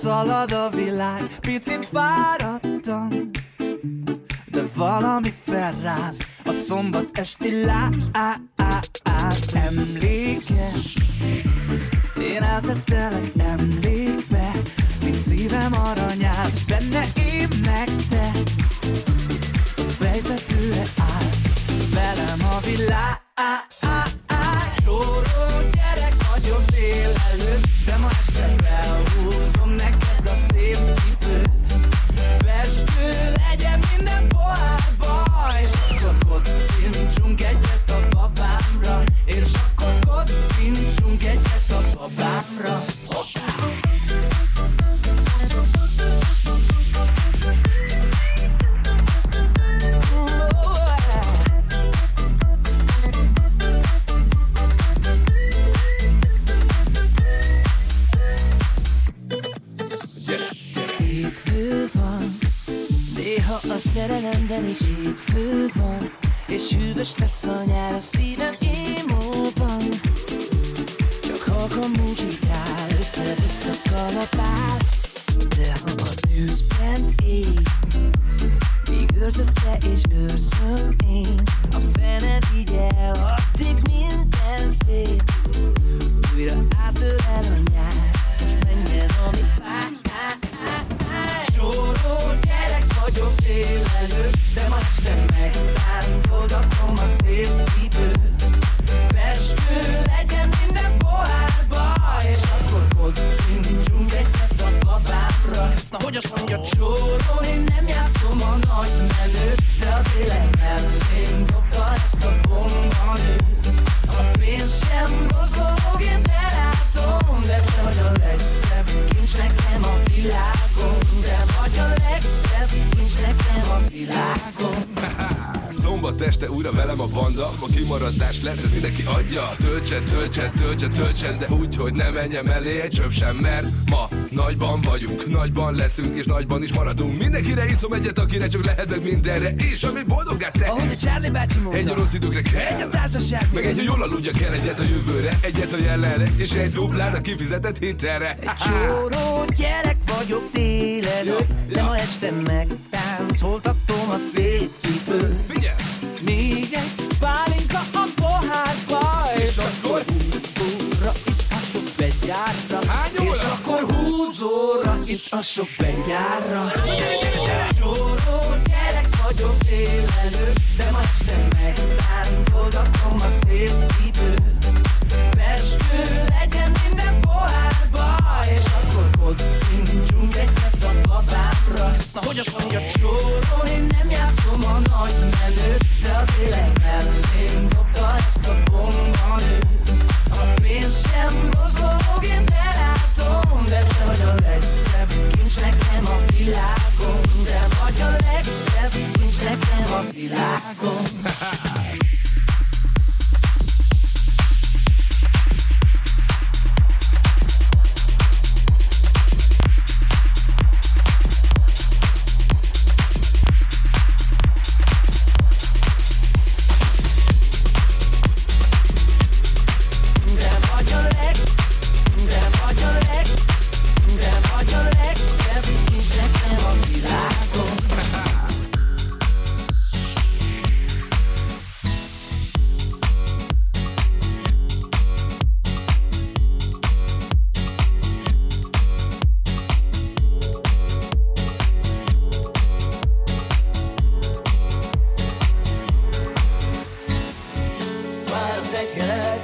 Szalad a világ, picit fáradtam, de valami felráz a szombat esti láz. Emlékes, én eltettelek emlékbe, mint szívem aranyát, s benne én meg te. Ott fejtetőre állt velem a világ. Csóró gyerek vagyok délelőtt, de ma este felhúzom neked a szép cipőt. Pestő legyen minden pohárba, és akkor kocincsunk egyet a babámra, és akkor kocincsunk egyet a babámra. A szerelemben is hétfő van, és hűvös lesz a nyár a szívem émóban. Csak halkan muzsikál, össze-vissza kalapál, de ha a tűzben ég, míg őrzöd te és őrzöm én, a fene vigyel, addig minden szép. Újra átölel a nyár, most menjen, ami fáj. Csóró gyerek vagyok délelőtt, de ma este hogy azt mondja csóról. Én nem játszom a nagy menőt, de az élet mellém dobta ezt a bombanőt. A pénz sem rossz dolog, én belátom, de te vagy a legszebb kincs nekem a világon. De vagy a legszebb kincs nekem a világon. Szombat este újra velem a banda, a kimaradás lesz, ez mindenki adja. Töltsen, töltsen, töltsen, töltsen, de úgy, hogy ne menjem elé egy csöp sem, mert ma nagyban vagyunk, nagyban leszünk, és nagyban is maradunk. Mindenkire iszom egyet, akire csak lehetek mindenre, és ami boldogát te. Ahogy a Charlie bácsi mondta, egy a rossz időkre kell, egy a társaság, meg egy, hogy jól aludja kell, egyet a jövőre, egyet a jelenre, és egy duplát a kifizetett hitelre. Egy csóró gyerek vagyok délelőtt, ja, de ja. ma este megtáncoltatom a szép cipőt. Figyelj! Még egy pálinka a pohárba, és, és akkor húzóra itt a sok begyárra. És akkor húzóra itt a sok begyárra. Csóró gyerek vagyok délelőtt, de ma este megtáncoltatom a szép cipőt. Pestő legyen minden pohárba, és akkor kocincsunk egyet a babámra. Na hogy azt mondja csóról, én nem játszom a nagy menőt, de az élet mellém dobta ezt a bombanőt. A pénz sem rossz dolog, én belátom, de te vagy a legszebb kincs nekem a világon. De vagy a legszebb kincs nekem a világon. Kell,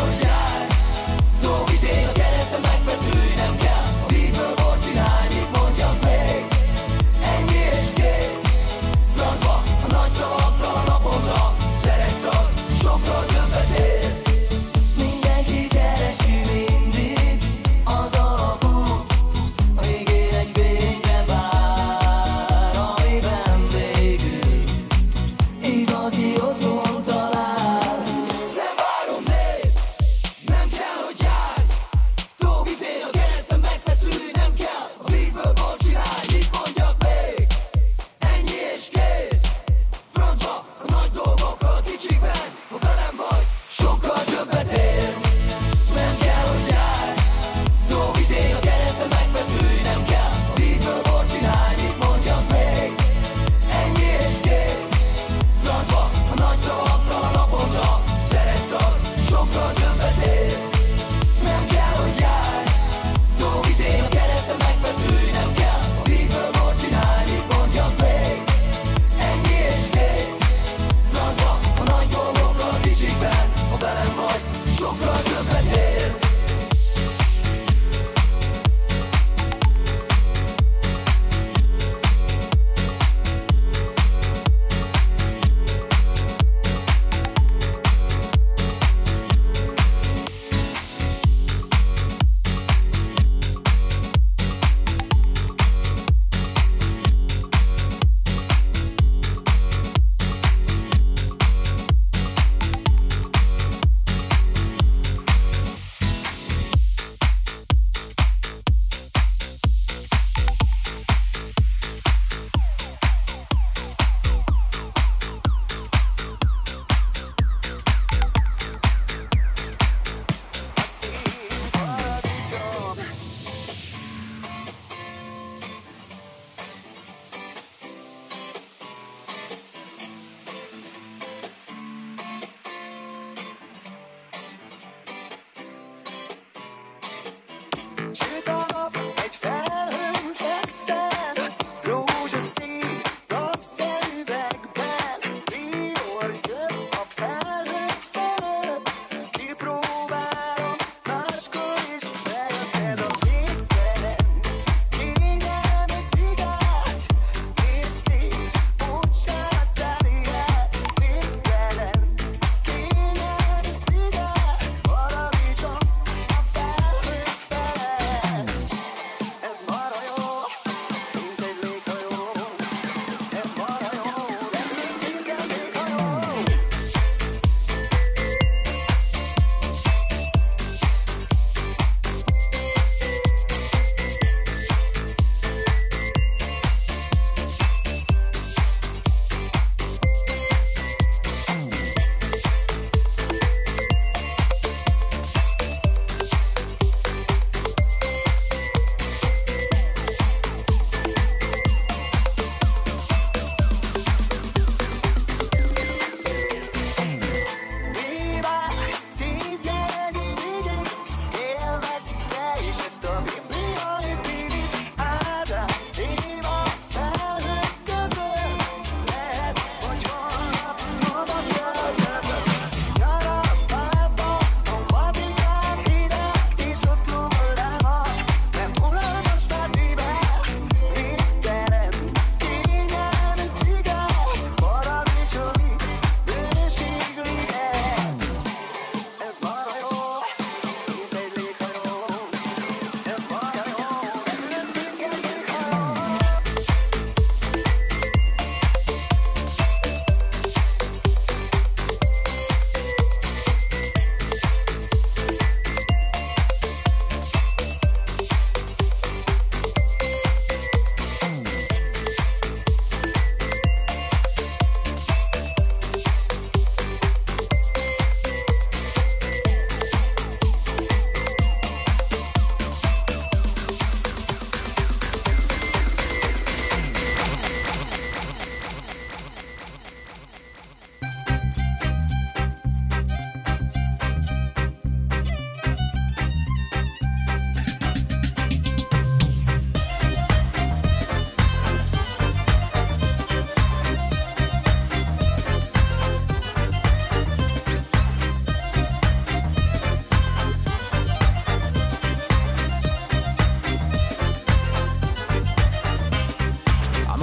hogy jár, dolgizél a keresztbe, megfeszülj, nem kell.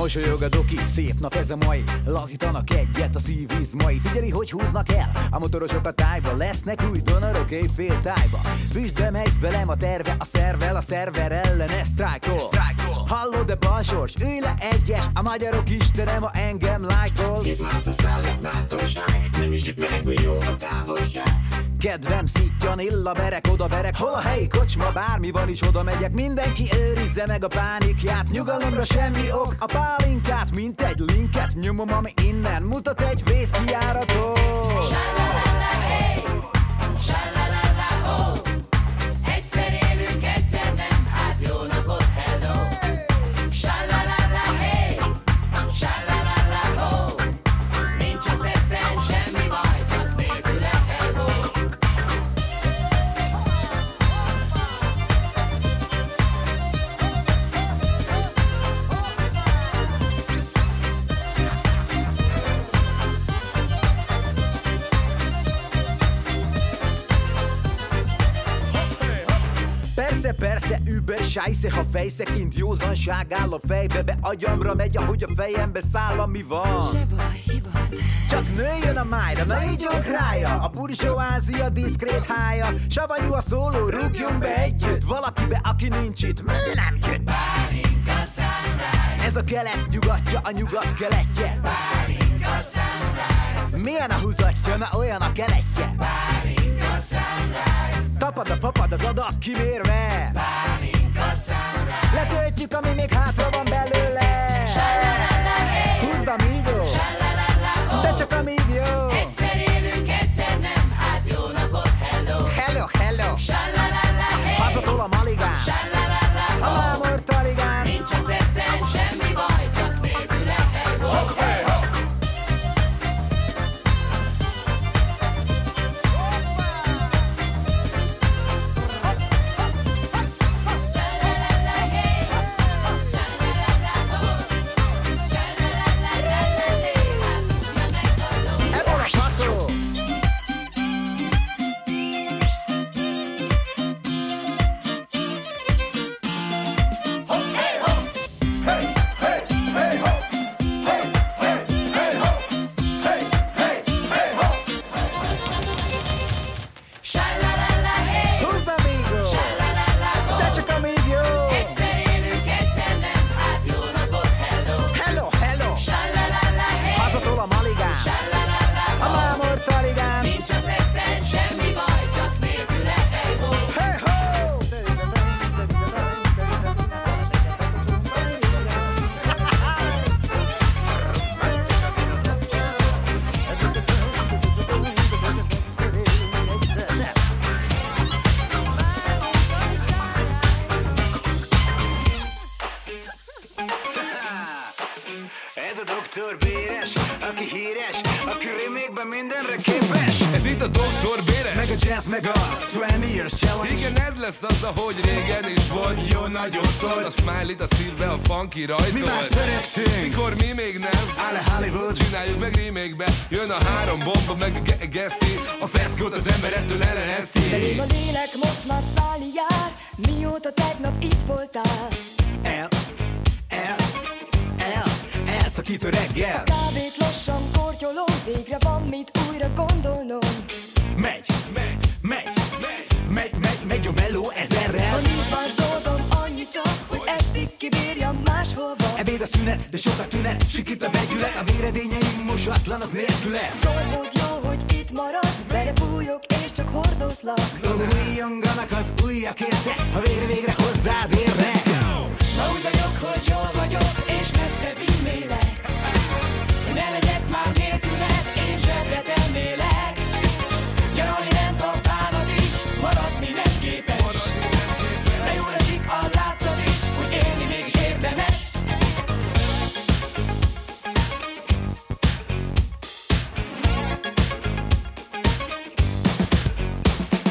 Mosolyog a doki, szép nap ez a mai. Lazítanak egyet a szívizmai. Figyeli, hogy húznak el a motorosok a tájba. Lesznek új donorok éjfél tájba. Füstbe megy velem a terve, a szervel, a szerver ellen ezt sztrájkol. Hallod, de balsors, ülj le egyes. A magyarok istenem, ha engem lájkol. Itt már a szállít bátorság. Nem is meg, hogy jó a távolság. Kedvem szítjan, illa berek, oda berek. Hol a helyi kocsma, bármi van is oda megyek. Mindenki őrizze meg a pánikját. Nyugalomra semmi ok, a pálinkát, mint egy linket nyomom, ami innen mutat egy vészkijáratot. Sálalala, hey! Sálalala, ho! Egyszer élünk, egyszer nem, hát jó napot, hello! Sálalala, hey! Sálalala, ho! Nincs az eszen semmi baj, csak nélküle, hey ho! Persze, persze, über, scheisse, ha fejsze, kint józanság áll a fejbe. Be agyamra megy, ahogy a fejembe száll, mi van. Se baj, hiba, de... Csak nőjön a májra, na így rája. A burzsó ázia diszkrét hája. Savanyú a szóló, rúgjunk be együtt. Valakibe, aki nincs itt, mi nem jött. Pálinka sunrise. Ez a kelet nyugatja, a nyugat keletje. Pálinka sunrise. Milyen a húzatja, na olyan a keletje. Pálinka sunrise. Tapad a papad az adag kimérve. Pálinka sunrise. Letöltjük, ami még hátra van belőle. Sálalala, hey! Húzd, amigo! Sálalala, oh! De csak amíg jó! Egyszer élünk, egyszer nem, hát jó napot, hello! Hello, hello! Sálalala, hey! Hazatol a maligán! Sálalala, oh! A mámor taligán! Nincs az eszen, semmi baj, csak nélküle, hey, ho! Oh, hey, ho! A szívbe a funky rajzolt. Mi már törektünk, mikor mi még nem. Áll a Hollywood, csináljuk meg remake-be. Jön a három bomba, meg a ge- geszti. A feszkót az ember ettől ellenezti. De én a lélek most már szállni jár. Mióta tegnap itt voltál. El, el, el, elszakító reggel. A kávét lassan kortyolom. Végre van mit újra gondolnom. Megy, megy, megy, megy, megy, megy, megy a meló ezerrel. Ha nincs más dolgom, annyi csak estig kibírjam máshova. Ebéd a szünet, de sokat tünet. Sikít a vegyület, a véredényeim mosatlanak nélküle. Torvód jó, hogy itt marad. Vele bújok és csak hordozlak. Újjonganak az újjak érte. Ha végre-végre hozzád érve. Ma úgy vagyok, hogy jól vagyok, és messze vinnélek. Ne legyek már nélkület, én zsebre tennélek. Nyaralni nem tartálod is, maradni nem képes. De jól esik a látszat is. Élni mégis érdemes.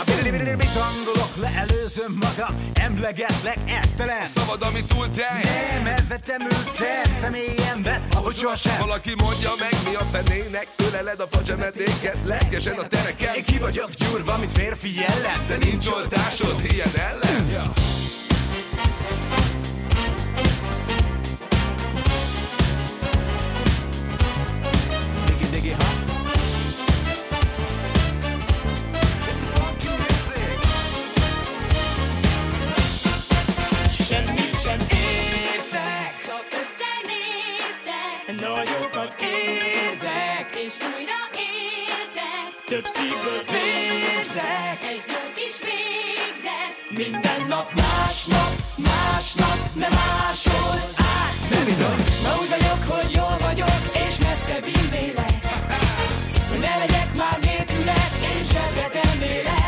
A bitangolok, leelőzöm magam. Emlegetlek, ettelen. Szabad, ami túl tej. Nem, elvettem ültem személyemben, ahogy sohasem. Valaki mondja meg, mi a fenének. Öleled a facsemetéket, lelkesen a tereken. Én ki vagyok gyúrva, mint férfi jellem. De nincs oltásod ilyen ellen. Ja. több szívből végzek. Ez jó kis végzet. Minden nap másnap, másnap, nem másol át. Nem bizony. Ma úgy vagyok, hogy jól vagyok, és messze vinnélek. Ne legyek már nélküled, én zsebre tennélek.